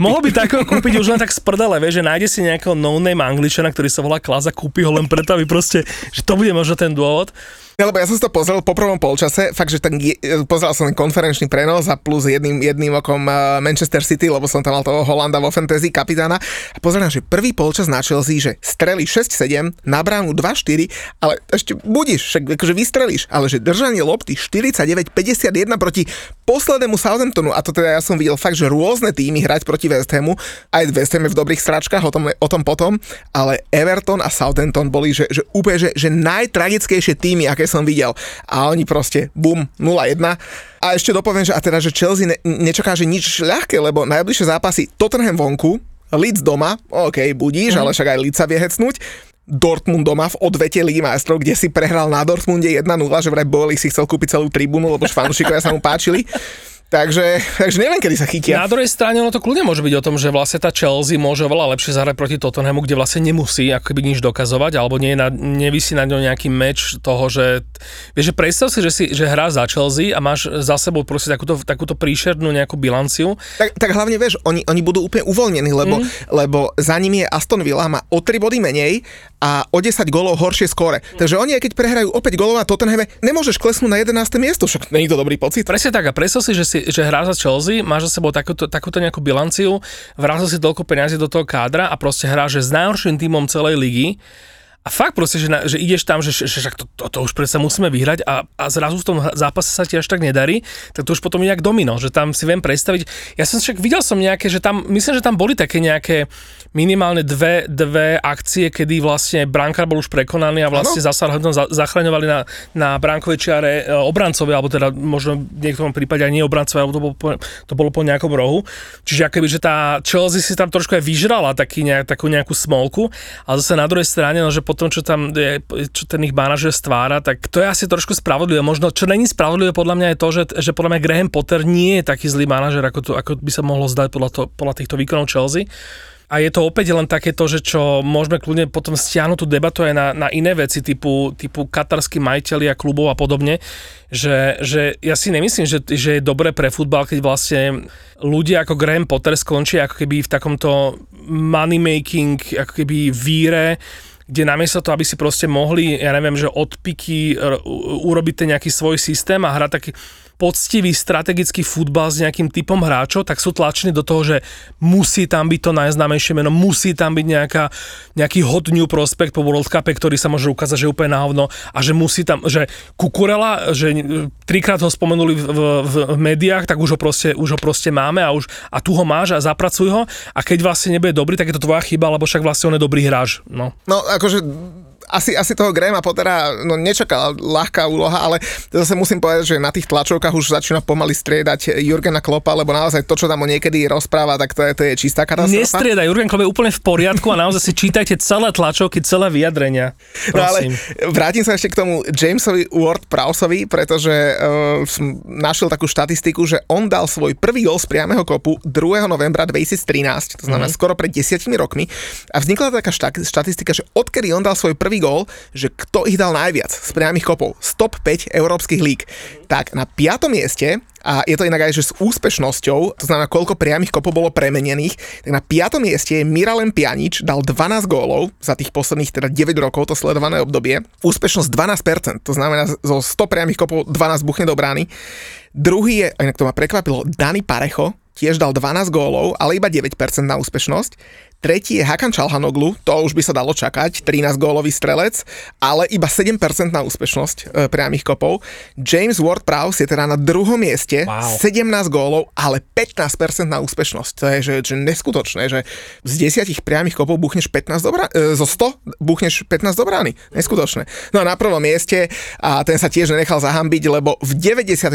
mohol by takého kúpiť už len tak z prdele, vieš, že nájde si nejakého no-name Angličana, ktorý sa volá Klas a kúpi ho len preto, aby proste, že to bude možno ten dôvod. Lebo ja som si to pozrel po prvom polčase, fakt, že pozrel som ten konferenčný prenos a plus jedným okom Manchester City, lebo som tam mal toho Holanda vo fantasy kapitána. A pozrel, že prvý polčas na Chelsea, že strelí 6-7, na bránu 2-4, ale ešte budíš, však akože vystrelíš, ale že držanie lopty 49-51 proti poslednému Southamptonu, a to teda ja som videl fakt, že rôzne týmy hrať proti West Hamu, aj West Ham je v dobrých sračkách, o tom potom, ale Everton a Southampton boli, že úplne, že najtragickejšie týmy, aké som videl. A oni proste, bum, 0-1. A ešte dopoviem, že a teda, že Chelsea nečaká, že nič ľahké, lebo najbližšie zápasy Tottenham vonku, Leeds doma, OK, budíš, ale však aj Leeds sa vie hecnúť, Dortmund doma v odvete Ligy majstrov, kde si prehral na Dortmunde 1-0, že vraj Boehly si chcel kúpiť celú tribúnu, lebo fanúšikovia sa mu páčili. Takže neviem, kedy sa chytia. Na druhej strane ono to kľudne môže byť o tom, že vlastne tá Chelsea môže veľa lepšie zahrať proti Tottenhamu, kde vlastne nemusí akoby nič dokazovať, alebo nevisí na ňom nejaký meč toho, že vieš, že predstav si, že hrá za Chelsea a máš za sebou proste takúto príšernú nejakú bilanciu. Tak hlavne vieš, oni budú úplne uvoľnení, lebo za nimi je Aston Villa, má o 3 body menej a o 10 gólov horšie skóre. Takže oni aj keď prehrajú opäť gólov na Tottenhame, nemôžeš klesnúť na 11. miesto, však nie je to dobrý pocit. Presne tak, a predstav si, že hrá za Chelsea, máš za sebou takúto nejakú bilanciu, vrátil si toľko peňazí do toho kádra a proste hrá, že s najhorším tímom celej ligy a fakt proste, že ideš tam, že to už predsa musíme vyhrať a zrazu v tom zápase sa ti až tak nedarí, tak to už potom je nejak domino, že tam si viem predstaviť. Ja som však videl som nejaké, že tam, myslím, že tam boli také nejaké minimálne dve akcie, kedy vlastne brankár bol už prekonaný a vlastne zachraňovali na bránkovej čiare obrancovia, alebo teda možno v niektorom prípade aj nie obrancovia, alebo to bolo po nejakom rohu. Čiže akoby, že tá Chelsea si tam trošku aj vyžrala takú nejakú smolku, ale zase na druhej strane, no, že potom, čo tam je, čo ten ich manažer stvára, tak to je asi trošku spravodlivé. Možno, čo není spravodlivé podľa mňa je to, že podľa mňa Graham Potter nie je taký zlý manažer, ako by sa mohlo zdať podľa týchto výkonov Chelsea. A je to opäť len takéto, že čo môžeme kľudne potom stiahnuť tú debatu aj na iné veci, typu katarskí majitelia klubov a podobne, že ja si nemyslím, že je dobré pre futbal, keď vlastne ľudia ako Graham Potter skončia ako keby v takomto money-making, ako keby víre, kde namiesto toho, aby si proste mohli, ja neviem, že odpiky urobiť ten nejaký svoj systém a hrať taký poctivý strategický futbal s nejakým typom hráčov, tak sú tlačení do toho, že musí tam byť to najznámejšie meno, musí tam byť nejaký hot new prospekt po World Cupe, ktorý sa môže ukázať, že je úplne na hovno a že musí tam, že Kukurela, že trikrát ho spomenuli v médiách, tak už ho proste máme a tu ho máš a zapracuj ho a keď vlastne nebude dobrý, tak je to tvoja chyba, lebo však vlastne on je dobrý hráč. No akože Asi toho Grahama Pottera nečakala ľahká úloha, ale zase musím povedať, že na tých tlačovkách už začína pomaly striedať Jurgena Kloppa, lebo naozaj to, čo tam niekedy rozpráva, tak to je čistá katastrofa. Nestrieda, Jurgen Klopp je úplne v poriadku a naozaj si čítajte celé tlačovky, celé vyjadrenia. No ale vrátim sa ešte k tomu Jamesovi Ward-Prowseovi, pretože som našiel takú štatistiku, že on dal svoj prvý gól z priameho kopu 2. novembra 2013, to znamená skoro pred 10 rokmi, a vznikla taká štatistika, že odkedy on dal svoj prvý gól, že kto ich dal najviac z priamých kopov, z top 5 európskych líg. Tak na 5. mieste, a je to inak aj, že s úspešnosťou, to znamená, koľko priamých kopov bolo premenených, tak na 5. mieste je Miralem Pjanić, dal 12 gólov za tých posledných teda 9 rokov, to sledované obdobie. Úspešnosť 12%, to znamená, zo 100 priamých kopov 12 buchne do brány. Druhý je, a inak to ma prekvapilo, Dani Parejo, tiež dal 12 gólov, ale iba 9% na úspešnosť. Tretí je Hakan Çalhanoğlu, to už by sa dalo čakať, 13-gólový strelec, ale iba 7% na úspešnosť priamých kopov. James Ward-Prowse je teda na 2. mieste, 17 gólov, ale 15% na úspešnosť. To je že neskutočné, že z 10 priamých kopov buchneš 15 do brány, zo 100 buchneš 15 do brány. Neskutočné. No a na 1. mieste, a ten sa tiež nenechal zahambiť, lebo v 94.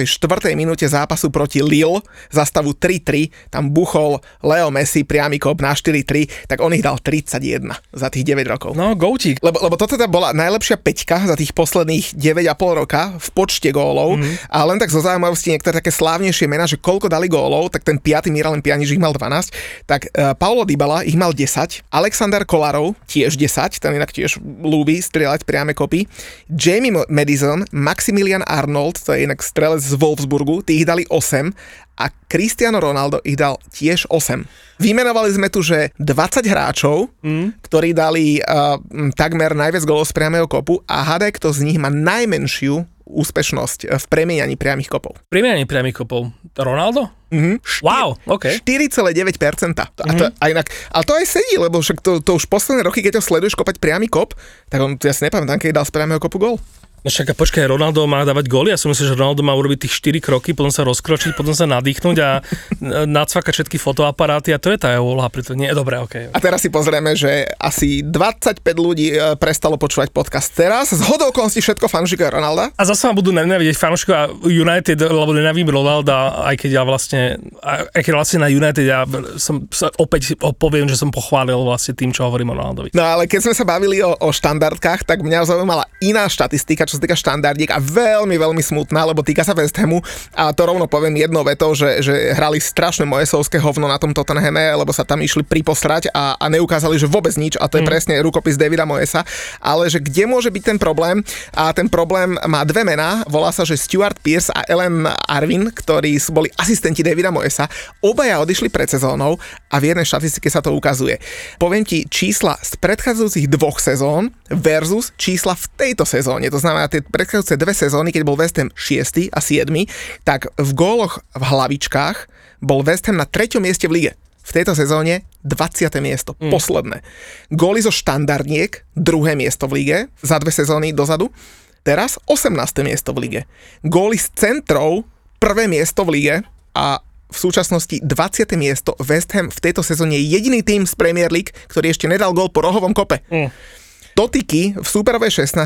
minúte zápasu proti Lille za stavu 3-3 tam buchol Leo Messi priamy kop na 4-3. tak on ich dal 31 za tých 9 rokov. No, goutík. Lebo to teda bola najlepšia peťka za tých posledných 9,5 roka v počte gólov, a len tak zo zaujímavosti niektoré také slávnejšie mená, že koľko dali gólov, tak ten 5. Miralem Pjanić ich mal 12, tak Paulo Dybala ich mal 10, Alexander Kolarov tiež 10, ten inak tiež ľúbi strieľať priame kopy, Jamie Madison, Maximilian Arnold, to je inak strelec z Wolfsburgu, tí ich dali 8 a Cristiano Ronaldo ich dal tiež 8. Vymenovali sme tu, že 20 hráčov, ktorí dali takmer najviac golov z priamého kopu a hádaj, kto z nich má najmenšiu úspešnosť v premieňaní priamých kopov. Premieňaní priamých kopov. Ronaldo? Mm-hmm. Wow, OK. 4,9%. Ale to aj sedí, lebo však to už posledné roky, keď ho sleduješ kopať priamy kop, tak on, ja si nepamätám, keď dal z priamého kopu gól. No však, počkaj, Ronaldo má dávať góly? Ja som myslel, že Ronaldo má urobiť tých 4 kroky, potom sa rozkročiť, potom sa nadýchnúť a nacvakať všetky fotoaparáty a to je tá jeho úloha, preto nie je dobré, okej. Okay. A teraz si pozrieme, že asi 25 ľudí prestalo počúvať podcast teraz. Z hodou konstí všetko fanúšikov Ronalda. A zase ma budú nenávidieť fanúšikov United, lebo nenávidím Ronalda, aj keď ja vlastne na United ja som opäť poviem, že som pochválil vlastne tým, čo hovorím o Ronaldovi. No ale keď sme sa bavili o štandardkách, tak mňa zaujímala iná štatistika, čo sa týka štandardiek a veľmi, veľmi smutná, lebo týka sa West Hamu a to rovno poviem jednou vetou, že hrali strašné mojesovské hovno na tom Tottenhame, lebo sa tam išli priposrať a neukázali, že vôbec nič a to je presne rukopis Davida Moyesa, ale že kde môže byť ten problém a ten problém má dve mená, volá sa, že Stuart Pearce a Ellen Arwin, ktorí boli asistenti Davida Moyesa, obaja odišli pred sezónou a v jednej štatistike sa to ukazuje. Poviem ti čísla z predchádzajúcich dvoch sezón versus čísla v tejto sezóne, to znamená, a tie predchádzajúce dve sezóny, keď bol West Ham 6. a 7., tak v góloch v hlavičkách bol West Ham na 3. mieste v lige. V tejto sezóne 20. miesto, posledné. Góly zo štandardniek, 2. miesto v lige, za dve sezóny dozadu. Teraz 18. miesto v lige. Góly z centrov, 1. miesto v lige a v súčasnosti 20. miesto. West Ham v tejto sezóne je jediný tým z Premier League, ktorý ešte nedal gól po rohovom kope. Dotyky v súperovej 16.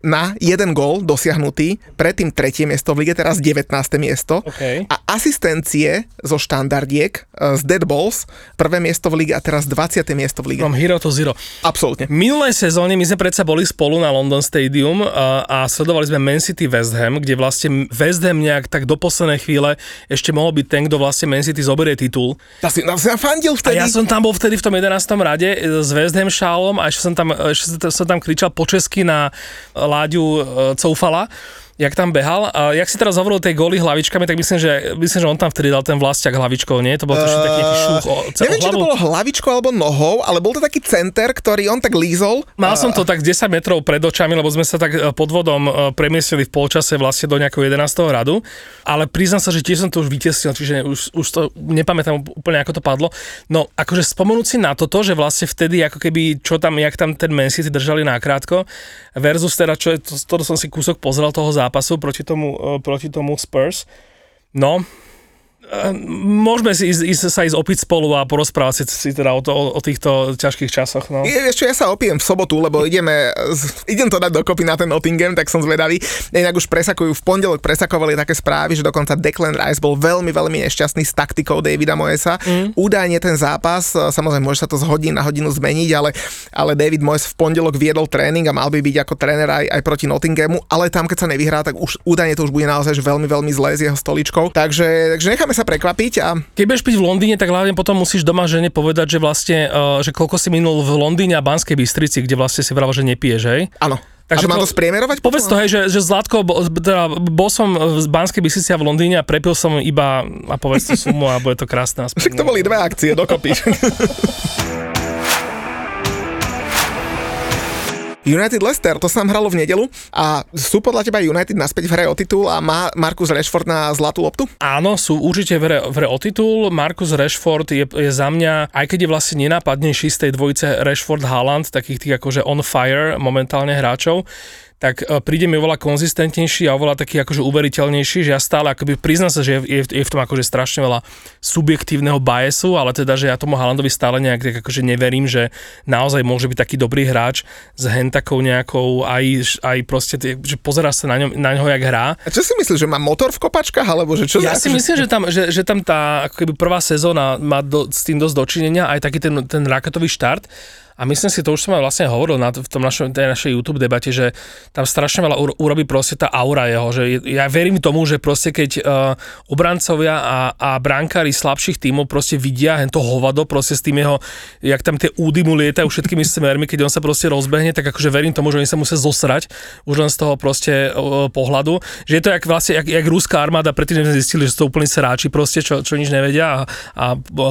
na jeden gól dosiahnutý, predtým 3. miesto v lige, teraz 19. miesto. Okay. A asistencie zo štandardiek, z dead balls, 1. miesto v lige a teraz 20. miesto v lige. Mám hero to zero. Absolútne. Minulé sezóne my sme predsa boli spolu na London Stadium a sledovali sme Man City West Ham, kde vlastne West Ham nejak tak do poslednej chvíle ešte mohol byť ten, kto vlastne Man City zoberie titul. Ja fandil vtedy. A ja som tam bol vtedy v tom 11. rade s West Ham šálom a ešte som tam kričal po česky na Láďu Coufala, jak tam behal. A jak si teraz hovoril o tej góly hlavičkami, tak myslím, že on tam vtedy dal ten Vlastiak hlavičkou, nie? To bol trošku taký šuch o hlavu. Neviem, či to bolo hlavičkou alebo nohou, ale bol to taký center, ktorý on tak lízol. Mal som to tak 10 metrov pred očami, lebo sme sa tak pod vodom premiestili v polčase vlastne do nejakého 11. radu. Ale priznám sa, že tiež som to už vytiesnil, čiže už to nepamätám úplne, ako to padlo. No, akože spomenúť si na toto, že vlastne vtedy ako keby čo tam, jak tam ten Man City držali nakrátko versus teda čo to som si kúsok pozrel toho zápasu proti tomu Spurs. No, môžeme si ísť opiť spolu a porozprávať si teda o týchto ťažkých časoch. No. Ešte ja sa opijem v sobotu, lebo idem to dať dokopy na ten Nottingham, tak som zvedavý. Inak už presakujú, v pondelok presakovali také správy, že dokonca Declan Rice bol veľmi, veľmi nešťastný s taktikou Davida Moyesa. Údajne ten zápas, samozrejme môže sa to z hodiny na hodinu zmeniť, ale David Moyes v pondelok viedol tréning a mal by byť ako tréner aj proti Nottinghamu, ale tam, keď sa nevyhrá, tak už údajne to už bude naozaj veľmi, veľmi zlé s jeho stoličkou. Takže necháme sa prekvapiť a keď budeš piť v Londýne, tak hlavne potom musíš doma žene povedať, že vlastne že koľko si minul v Londýne a Banskej Bystrici, kde vlastne si vravel, že nepiješ, hej? Áno. Takže a to mám to spriemerovať? Povedz to, hej, že Zlatko, teda bol som v Banskej Bystrici a v Londýne a prepil som iba a povedz tú sumu a bude to krásne. Však to boli dve akcie dokopy. United Leicester, to sa nám hralo v nedelu a sú podľa teba United naspäť v hre o titul a má Marcus Rashford na zlatú loptu? Áno, sú určite v hre o titul. Marcus Rashford je za mňa, aj keď je vlastne nenápadnejší z tej dvojice Rashford Haaland, takých tých akože on fire momentálne hráčov, tak príde mi oveľa konzistentnejší a oveľa taký akože uveriteľnejší, že ja stále akoby priznám sa, že je v tom akože strašne veľa subjektívneho biasu, ale teda, že ja tomu Haalandovi stále nejak tak akože neverím, že naozaj môže byť taký dobrý hráč s hentakou nejakou, aj proste, že pozerá sa na ňoho, jak hrá. A čo si myslíš, že má motor v kopačkách, alebo že čo? Ja si myslím, že tam tá ako keby prvá sezóna má s tým dosť dočinenia, aj taký ten raketový štart. A myslím si, to už som aj vlastne hovoril v tom tej našej YouTube debate, že tam strašne veľa urobí proste tá aura jeho, že ja verím tomu, že proste keď obrancovia a brankári slabších tímov proste vidia hento hovado proste s tým jeho, jak tam tie údy mu lietajú všetkými smermi, keď on sa proste rozbehne, tak akože verím tomu, že oni sa musia zosrať už len z toho proste pohľadu, že je to jak vlastne jak ruská armáda, predtým sme zistili, že sú to úplní sráči proste, čo nič nevedia a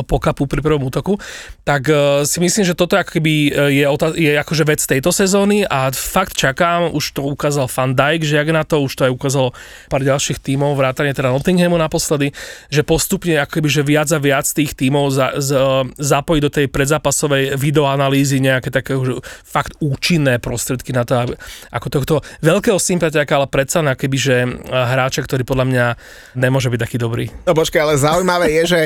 pokapú pri prvom útoku, tak si myslím, že toto ako keby je akože vec tejto sezóny a fakt čakám, už to ukázal Van Dijk, že jak na to, už to aj ukázalo pár ďalších tímov, vrátane teda Nottinghamu naposledy, že postupne akoby, že viac a viac tých tímov zapojí do tej predzápasovej videoanalýzy nejaké také už fakt účinné prostriedky na to, ako tohto veľkého sympatiáka, ale predsa na keby, že hráča, ktorý podľa mňa nemôže byť taký dobrý. No počkaj, ale zaujímavé je, že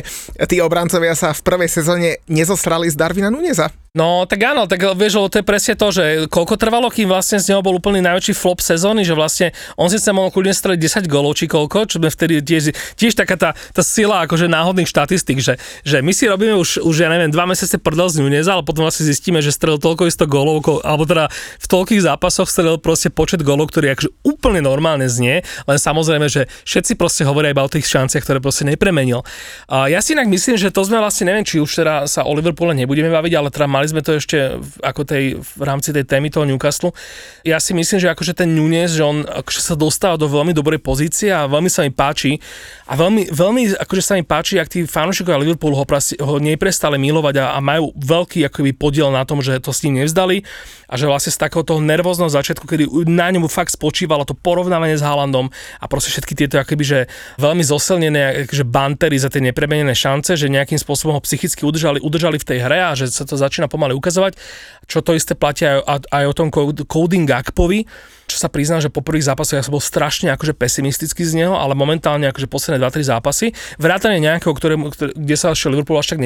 tí obrancovia sa v prvej sezóne nezosrali z Darwina Núñeza. No, tak áno, tak vieš, to je presne to, že koľko trvalo, kým vlastne z neho bol úplný najväčší flop sezóny, že vlastne on si sa mohol kľudne streliť 10 gólov či koľko, čo sme vtedy tiež taká tá sila akože náhodných štatistík, že my si robíme už ja neviem, 2 mesiace prdel z Núñeza, ale potom vlastne zistíme, že strelil toľko isto gólov, alebo teda v toľkých zápasoch strelil proste počet gólov, ktorý akože úplne normálne znie, len samozrejme, že všetci proste hovoria iba o tých šanciach, ktoré proste nepremenil. A ja si inak myslím, že to sme vlastne neviem, či už teda sa o Liverpoole nebudeme baviť, ale teda mali sme to ešte ako v rámci tej témy toho Newcastle. Ja si myslím, že akože ten Núñez, že on akože sa dostáva do veľmi dobrej pozície a veľmi sa mi páči a veľmi akože sa mi páči, ak tí fanúšikovia Liverpoolu ho neprestali milovať a majú veľký akoby podiel na tom, že to s ním nevzdali a že vlastne z takého toho nervózneho začiatku, kedy na ňom fakt spočívalo to porovnávanie s Haalandom a proste všetky tieto akoby, že veľmi zosilnené akože bantery za tie nepremenené šance, že nejakým spôsobom ho psychicky udržali v tej hre a že sa to začína pomaly ukazovať, čo to isté platia aj o tom Cody Gakpovi, čo sa priznám, že po prvých zápasoch ja som bol strašne akože pesimistický z neho, ale momentálne akože posledné 2-3 zápasy, vrátane nejakého, kde sa Liverpool až tak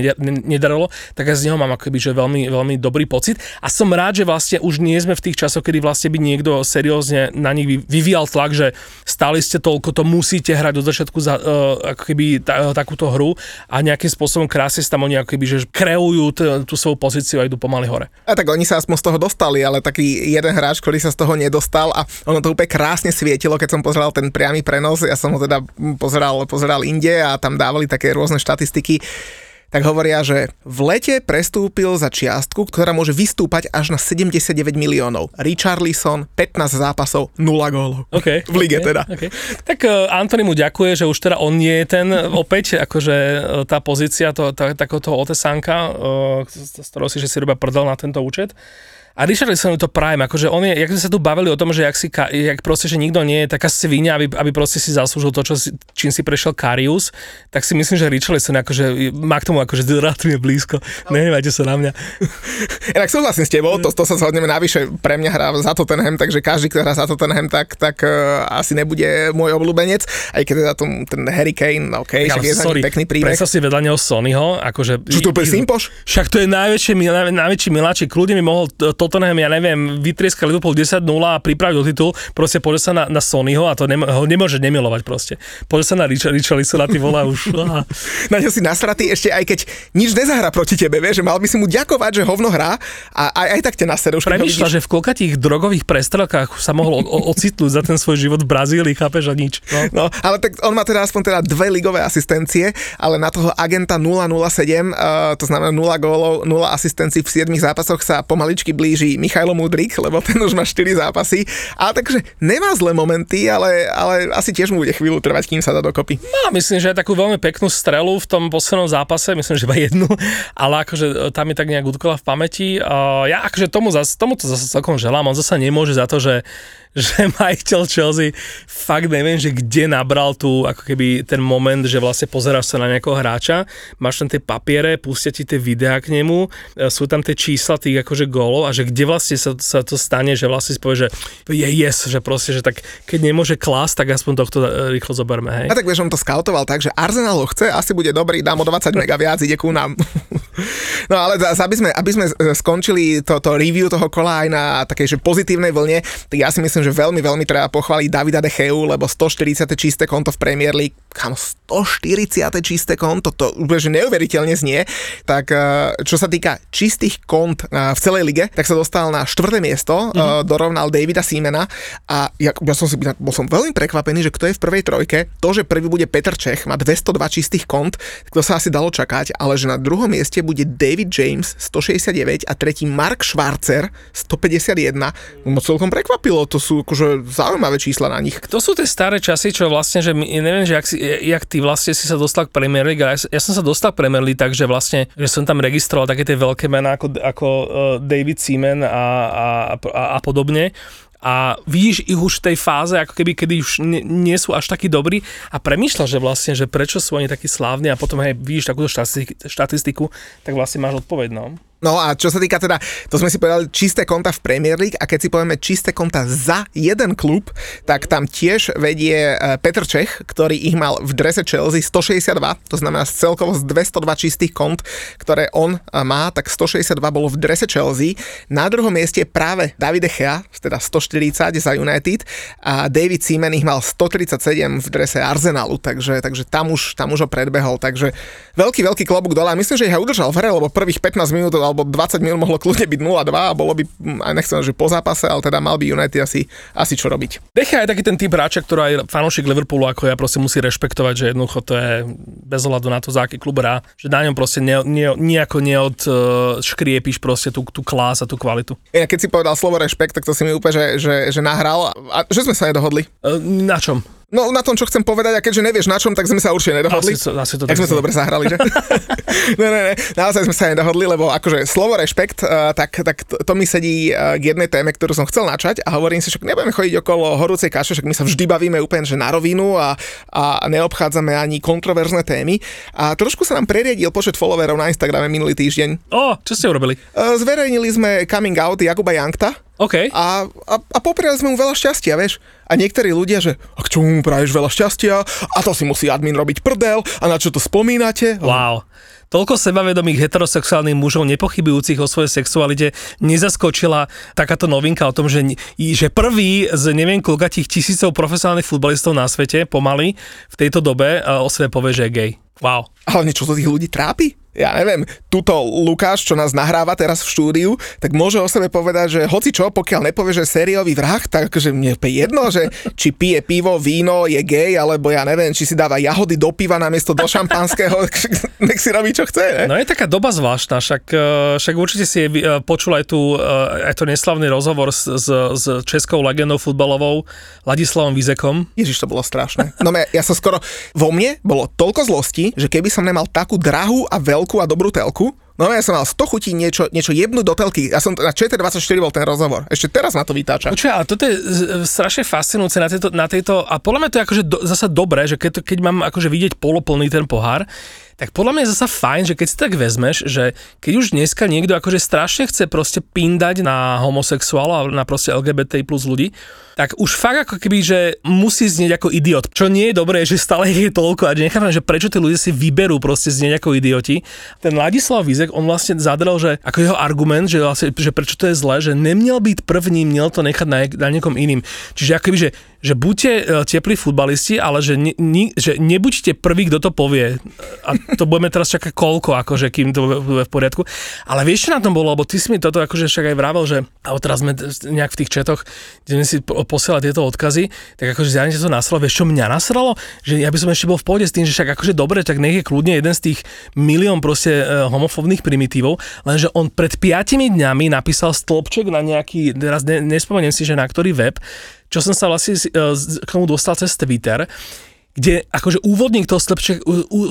nedarilo, tak ja z neho mám akoby, že veľmi, veľmi dobrý pocit a som rád, že vlastne už nie sme v tých časoch, kedy vlastne by niekto seriózne na nich vyvíjal tlak, že stáli ste toľko, to musíte hrať do začiatku ako keby takúto hru a nejakým spôsobom krásne sa tam oni ako keby, že kreujú tú svoju pozíciu a idú pomaly hore. A tak oni sa aspoň z toho dostali, ale taký jeden hráč, ktorý sa z toho nedostal a ono to úplne krásne svietilo, keď som pozeral ten priamy prenos, ja som ho teda pozeral inde a tam dávali také rôzne štatistiky, tak hovoria, že v lete prestúpil za čiastku, ktorá môže vystúpať až na 79 miliónov. Richarlison, 15 zápasov, 0 gólov. Okay, v lige teda. Okay. Tak Antony mu ďakuje, že už teda on nie je ten opäť, akože tá pozícia takoto otesánka, z ktorého si, že si robia prdel na tento účet. A Richarlison je to prime, akože on je, jak sme sa tu bavili o tom, že jak proste, že nikto nie je taká svinia, aby proste si zaslúžil to, čím si prešiel Karius, tak si myslím, že Richarlison akože má k tomu akože relatívne blízko. No. Nehnevajte sa na mňa. Inak súhlasím s tebou, to sa zhodneme navyše, pre mňa hrá za Tottenham, takže každý, kto hrá za Tottenham, tak asi nebude môj obľúbenec, aj keď teda ten Harry Kane, okej, však je za ním pekný príbeh. Predstav si vedľa neho Sonnyho, akože... Čo to je Simpoš? Však to je najväčší miláčik, kľudne mi mohol Tottenham, ja neviem, vytrieska Liverpool 10-0 a pripraviť o titul, proste poďme sa na Sonnyho a to ho nemôže nemilovať proste. Poďme sa na Richarlisona, ty vole už. Aha. Na ňo si nasratý ešte aj keď nič nezahra proti tebe, vieš, že mal by si mu ďakovať, že hovno hrá a aj tak ťa nasere už. Premýšľa, že v koľkatých drogových prestrelkách sa mohol ocitnúť za ten svoj život v Brazílii, chápeš, a nič. No, ale tak on má teda aspoň teda 2 ligové asistencie, ale na toho agenta 007, to znamená 0 gólov, 0 asistencií v 7 zápasoch sa pomaličky blíži Michailo Mudrik, lebo ten už má 4 zápasy. A takže nemá zlé momenty, ale asi tiež mu bude chvíľu trvať, kým sa dá dokopy. No, myslím, že je takú veľmi peknú strelu v tom poslednom zápase, myslím, že iba jednu, ale akože tam je tak nejak utkala v pamäti. Ja akože tomu to zase celkom želám, on zase nemôže za to, že majiteľ Chelsea fakt neviem, že kde nabral tu ako keby ten moment, že vlastne pozeráš sa na nejakého hráča, máš tam tie papiere, pustia ti tie videá k nemu, sú tam tie čísla tých akože gólov a že kde vlastne sa to stane, že vlastne si povie, že že proste, že tak keď nemôže klás, tak aspoň tohto rýchlo zoberme, hej. A tak vieš, on to skautoval tak, že Arsenal ho chce, asi bude dobrý, dám o 20 mega viac, ide ku nám. No ale zase, aby sme skončili toto review toho kola aj na takej, že pozitívnej vlne, tak ja si myslím, že veľmi, veľmi treba pochváliť Davida De Geu, lebo 140. čisté konto v Premier League, kam 140. čisté konto, to už neuveriteľne znie, tak čo sa týka čistých kont v celej lige, tak sa dostal na 4. miesto, dorovnal Davida Seamana a ja bol som veľmi prekvapený, že kto je v prvej trojke, to, že prvý bude Petr Čech, má 202 čistých kont, tak to sa asi dalo čakať, ale že na druhom mieste bude David James 169 a tretí Mark Schwarzer 151, ma celkom prekvapilo, to sú akože zaujímavé čísla na nich. To sú tie staré časy, čo vlastne, že neviem, že jak ty vlastne si sa dostal k Premier League, ale ja som sa dostal k Premier League, takže vlastne, že som tam registroval také tie veľké mená ako David Seaman a podobne. A vidíš ich už v tej fáze, ako keby, kedy už nie sú až takí dobrí a premýšľaš, že vlastne, že prečo sú oni takí slávni a potom hej, vidíš takúto štatistiku, tak vlastne máš odpoveď, no. No a čo sa týka teda, to sme si povedali čisté konta v Premier League a keď si povieme čisté konta za jeden klub, tak tam tiež vedie Petr Čech, ktorý ich mal v drese Chelsea 162, to znamená celkovo z 202 čistých kont, ktoré on má, tak 162 bolo v drese Chelsea. Na druhom mieste práve David De Gea, teda 140 za United a David Seaman ich mal 137 v drese Arsenalu, takže tam už ho predbehol, takže veľký klobúk dole a myslím, že ich aj udržal v hre, lebo prvých 15 minút alebo 20 minút mohlo kľudne byť 0-2 a bolo by, aj nechcem, že po zápase, ale teda mal by United asi čo robiť. De Gea je taký ten typ hráča, ktorý aj fanúšik Liverpoolu ako ja proste musí rešpektovať, že jednoducho to je bez ohľadu na to, za aký klub hrá, že na ňom proste nejako neodškriepíš proste tú klás a tú kvalitu. Ja, keď si povedal slovo rešpekt, tak to si mi úplne, že nahral a že sme sa nedohodli. Na čom? No na tom, čo chcem povedať, a keďže nevieš na čom, tak sme sa určite nedohodli. Tak sme sa dobre zahrali, že? Ne, naozaj sme sa nedohodli, lebo akože slovo rešpekt, tak to mi sedí k jednej téme, ktorú som chcel načať a hovorím si, že nebudeme chodiť okolo horúcej kaše, však my sa vždy bavíme úplne, že na rovinu a neobchádzame ani kontroverzné témy. A trošku sa nám preriedil počet followerov na Instagrame minulý týždeň. Čo ste urobili? Zverejnili sme coming out Jakuba Jankta. Okay. A popriali sme mu veľa šťastia, vieš. A niektorí ľudia, že a k čomu mu praješ veľa šťastia? A to si musí admin robiť prdel? A na čo to spomínate? Wow. Toľko sebavedomých heterosexuálnych mužov nepochybujúcich o svojej sexualite nezaskočila takáto novinka o tom, že prvý z neviem koľkých tisícov profesionálnych futbalistov na svete pomaly v tejto dobe o sebe povie, že je gej. Wow. Ale niečo to tých ľudí trápi? Ja neviem, tuto Lukáš, čo nás nahráva teraz v štúdiu, tak môže o sebe povedať, že hoci čo, pokiaľ nepovie, že sériový vrah, takže mne je jedno, že či pije pivo, víno, je gej, alebo ja neviem, či si dáva jahody do piva namiesto do šampanského, nech si robí, čo chce, ne? No je taká doba zvláštna, však určite si počul aj to neslavný rozhovor s českou legendou futbalovou Ladislavom Vizekom. Ježiš, to bolo strašné. No ja som skoro, vo mne bolo toľko zlosti, že keby som nemal takú drahú a veľkú a dobrú telku. No ja som mal 100 chutí niečo jebnú do telky. Ja som na ČT24 bol ten rozhovor. Ešte teraz ma to vytáča. Počuj, ale toto je strašne fascinujúce na tejto a podľa mňa to je akože zasa dobré, že keď mám akože vidieť poloplný ten pohár, tak podľa mňa je zasa fajn, že keď si tak vezmeš, že keď už dneska niekto akože strašne chce proste pindať na homosexuála, na proste LGBT plus ľudí, tak už fakt ako keby, že musí znieť ako idiot. Čo nie je dobré, že stále je toľko a nechápam, že prečo tí ľudia si vyberú proste znieť ako idioti. Ten Ladislav Vizek, on vlastne zadrel, že ako jeho argument, že vlastne, že prečo to je zlé, že nemiel byť prvný, miel to nechať na niekom iným. Čiže ako keby, že buďte teplí futbalisti, ale že nebuďte prvý, kto to povie. A to budeme teraz čakať koľko, akože kým to bude v poriadku. Ale vieš, čo na tom bolo? Lebo ty si mi toto akože však aj vravel, že alebo teraz sme nejak v tých chatoch, kde si posielali tieto odkazy, tak akože zjavne to nasralo. Vieš, čo mňa nasralo? Že ja by som ešte bol v pohode s tým, že však akože dobre, tak nech je kľudne jeden z tých milión proste homofóbnych primitívov, lenže on pred 5 dňami napísal stĺpček na nejaký, teraz nespomeniem si, že na ktorý web, čo som sa vlastne k tomu dostal cez Twitter, kde akože úvodník toho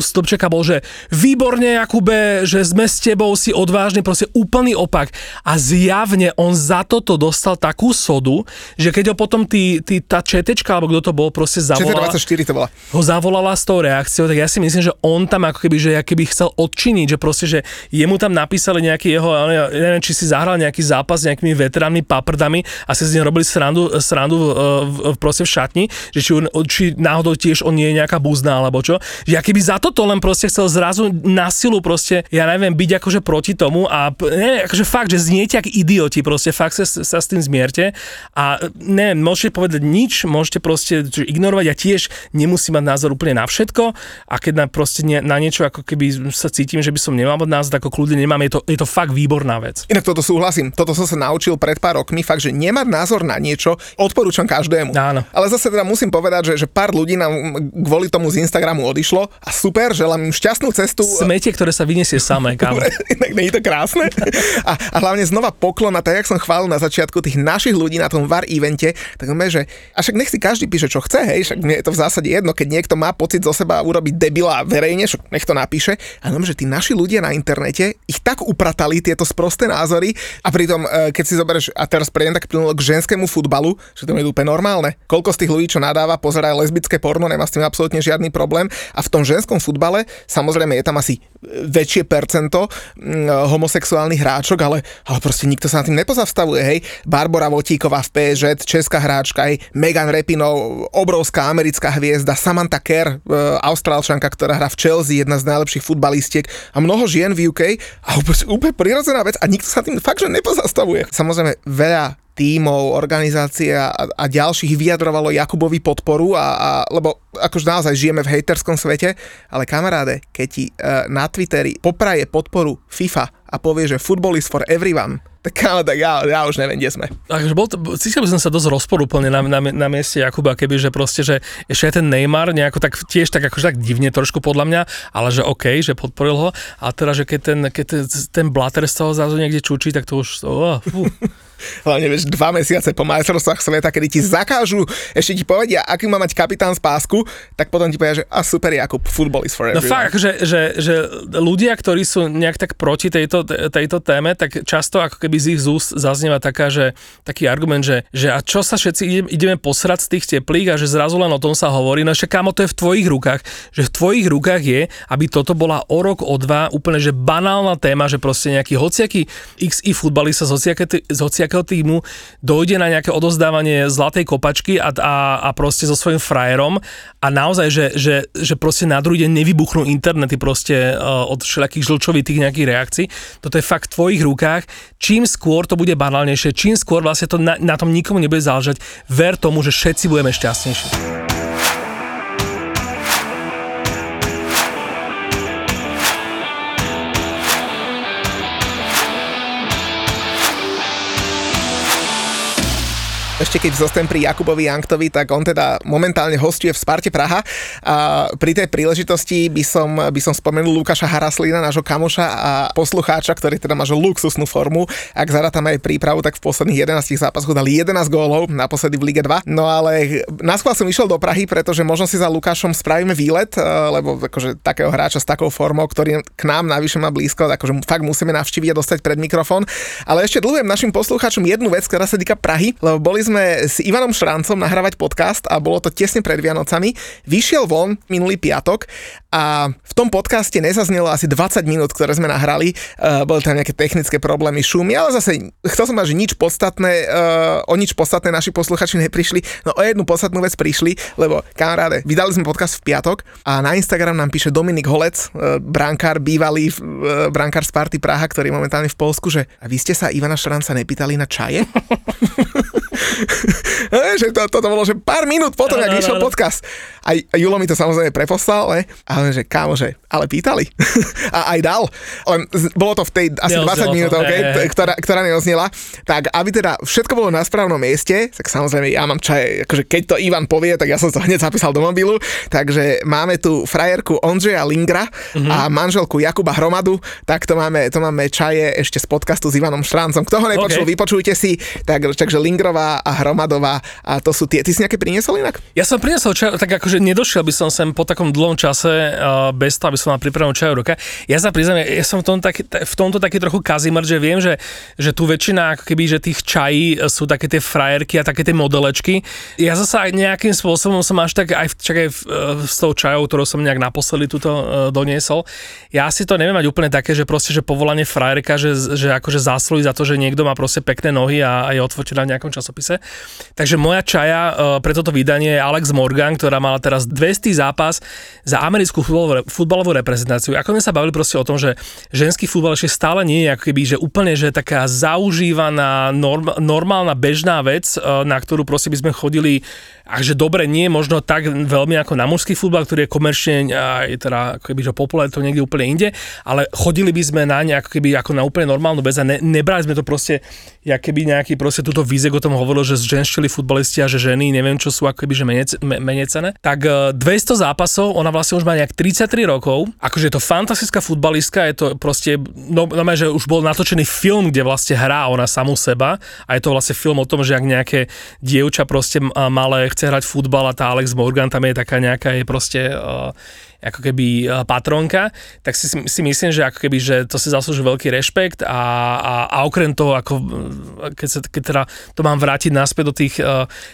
Stĺpčeka bol, že výborne Jakube, že sme s tebou, si odvážny, proste úplný opak. A zjavne on za toto dostal takú sodu, že keď ho potom tá četečka, alebo kto to bol, proste zavolala. 24 to bola. Ho zavolala s tou reakciou, tak ja si myslím, že on tam ako keby chcel odčiniť, že proste, že jemu tam napísali nejaký jeho, neviem, či si zahral nejaký zápas s nejakými veteránmi, paprdami a si z nej robili srandu proste v šatni, že či náhodou tiež on nie je nejaká búzna alebo čo. Ja keby za toto len proste chcel zrazu na silu proste, ja neviem, byť akože proti tomu a neviem, akože fakt, že zniete jak idioti, proste fakt sa s tým zmierte a neviem, môžete povedať nič, môžete proste ignorovať, ja tiež nemusím mať názor úplne na všetko a keď na niečo ako keby sa cítim, že by som nemal mať názor, ako kľudne nemám, je to fakt výborná vec. Inak toto súhlasím, toto som sa naučil pred pár rokmi, fakt, že nemať názor na niečo, odporúčam každému. Áno. Ale zase teda musím povedať, že pár ľudí nám kvôli tomu z Instagramu odišlo a super, želám im šťastnú cestu. Smete, ktoré sa vyniesie samé, kámo. Inak nie je to krásne. A hlavne znova poklona, tak jak som chválil na začiatku tých našich ľudí na tom VAR evente, tak máme, že a však nech si každý píše, čo chce, hej, však mne je to v zásade jedno, keď niekto má pocit zo seba urobiť debila verejne, však nech to napíše. A nám, že tí naši ľudia na internete ich tak upratali tieto sprosté názory a pritom keď si zoberieš a teraz prejdem tak k ženskému futbalu, že to je úplne normálne. Koľko z tých ľudí, čo nadáva, pozerá lesbické porno, nemá s tým absolútne žiadny problém. A v tom ženskom futbale samozrejme je tam asi väčšie percento homosexuálnych hráčok, ale proste nikto sa na tým nepozastavuje, hej. Barbora Votíková v PSG, česká hráčka, hej. Megan Rapinoe, obrovská americká hviezda, Samantha Kerr, Austrálčanka, ktorá hrá v Chelsea, jedna z najlepších futbalistiek a mnoho žien v UK a úplne prirodzená vec a nikto sa tým fakt, že nepozastavuje. Samozrejme veľa tímov, organizácie a ďalších vyjadrovalo Jakubovi podporu, lebo akož naozaj žijeme v hejterskom svete, ale kamaráde, keď ti na Twitteri popraje podporu FIFA a povie, že football is for everyone, tak ja už neviem, kde sme. Takže cítil by som sa dosť rozporúplne na mieste Jakuba, kebyže proste, že ešte aj ten Neymar nejako tak tiež tak akože tak divne trošku podľa mňa, ale že okej, že podporil ho a teda, že keď ten Blatter z toho zrazu niekde čučí, tak to už... Hlavne, vieš, 2 mesiace po majstrovstvách sveta, kedy ti zakážu, ešte ti povedia, aký má mať kapitán z pásku, tak potom ti povedia, že a super Jakub, football is for everyone. No fakt, že ľudia, ktorí sú nejak tak proti tejto téme, tak často ako keby z ich úst zaznieva taký argument, že a čo sa všetci ideme posrať z tých teplík a že zrazu len o tom sa hovorí, no ešte kámo, to je v tvojich rukách, že v tvojich rukách je, aby toto bola o rok, o dva úplne, že banálna téma, že proste nejaký hociaký XI futbalista z akého týmu dojde na nejaké odozdávanie zlatej kopačky a proste so svojím frajerom a naozaj, že proste na druhý deň nevybuchnú internety proste od všelijakých žlčovitých nejakých reakcií. Toto je fakt v tvojich rukách. Čím skôr to bude banálnejšie, čím skôr vlastne to na tom nikomu nebude záležať. Ver tomu, že všetci budeme šťastnejší. Ešte keď zostanem pri Jakubovi Janktovi, tak on teda momentálne hosťuje v Sparte Praha a pri tej príležitosti by som spomenul Lukáša Haraslína, nášho kamoša a poslucháča, ktorý teda má luxusnú formu. Ak zarátame aj prípravu, tak v posledných 11 zápasoch dal 11 gólov, naposledy v Lige 2. No ale naschvál som išiel do Prahy, pretože možno si za Lukášom spravíme výlet, lebo akože takého hráča s takou formou, ktorý k nám navyše má blízko, takže fakt musíme navštíviť a dostať pred mikrofón. Ale ešte dlúbem našim poslucháčom jednu vec, ktorá sa týka Prahy, lebo boli sme s Ivanom Šrancom nahrávať podcast a bolo to tesne pred Vianocami. Vyšiel von minulý piatok a v tom podcaste nezaznelo asi 20 minút, ktoré sme nahrali. Boli tam nejaké technické problémy, šumy, ale zase chcel som mať, že o nič podstatné naši posluchači neprišli. No o jednu podstatnú vec prišli, lebo kamaráde, vydali sme podcast v piatok a na Instagram nám píše Dominik Holec, brankár, bývalý brankár z Sparty Praha, ktorý je momentálne v Poľsku, že a vy ste sa Ivana Šranca nepýtali na čaje? Že toto bolo, že pár minút potom, jak išiel podcast. A Julo mi to samozrejme preposlal, ale že kámo, že ale pýtali. A aj dal. Len bolo to v tej asi 20 minút, ktorá neoznela. Tak aby teda všetko bolo na správnom mieste, tak samozrejme ja mám čaj, akože keď to Ivan povie, tak ja som to hneď zapísal do mobilu. Takže máme tu frajerku Ondřeja Lingra a manželku Jakuba Hromadu, tak to máme čaje ešte z podcastu s Ivanom Šráncom. Kto ho nepočul, vypočujte si. Takže Lingrová a Hromadová a to sú tie. Ty si nejaké priniesol inak? Ja som priniesol čaj, tak akože nedošiel by som sem po takom dlhom čase bez toho, aby som mal pripravenú čaju roka. Ja sa priznám, ja som v tomto taký trochu Kazimír, že viem, že tu väčšina ako keby, že tých čají sú také tie frajerky a také tie modelečky. Ja zasa aj nejakým spôsobom som až tak aj s tou čajou, ktorou som nejak naposledy túto doniesol. Ja si to neviem mať úplne také, že proste, že povolanie frajerka, že akože zaslúži za to, že niekto má proste pekné nohy a je odfotená v nejakom časopise. Takže moja čaja pre toto vydanie je Alex Morgan, ktorá mala teraz 200. zápas za americkú futbalovú reprezentáciu. Ako sme sa bavili proste o tom, že ženský futbal ešte stále nie je ako keby, že úplne, že taká zaužívaná, normálna, bežná vec, na ktorú proste by sme chodili, akže dobre, nie možno tak veľmi ako na mužský futbal, ktorý je komerčne, je teda ako keby, že populárne to niekde úplne inde, ale chodili by sme na ne ako keby, ako na úplne normálnu vec a nebrali sme to proste, jak keby nejaký proste túto Vizek o tom hovoril, že zženštili futbalisti a že ženy, neviem čo sú ako keby, že menecené. Tak 200 zápasov, ona vlastne už má nejak 33 rokov, akože je to fantastická futbalistka, je to proste, normálne, že už bol natočený film, kde vlastne hrá ona samú seba a je to vlastne film o tom, že ak nejaké dievča proste malé chce hrať futbal a tá Alex Morgan tam je taká nejaká, je proste ako keby patronka, tak si myslím, že ako keby, že to si zaslúži veľký rešpekt a okrem toho, ako keď teda to mám vrátiť naspäť do tých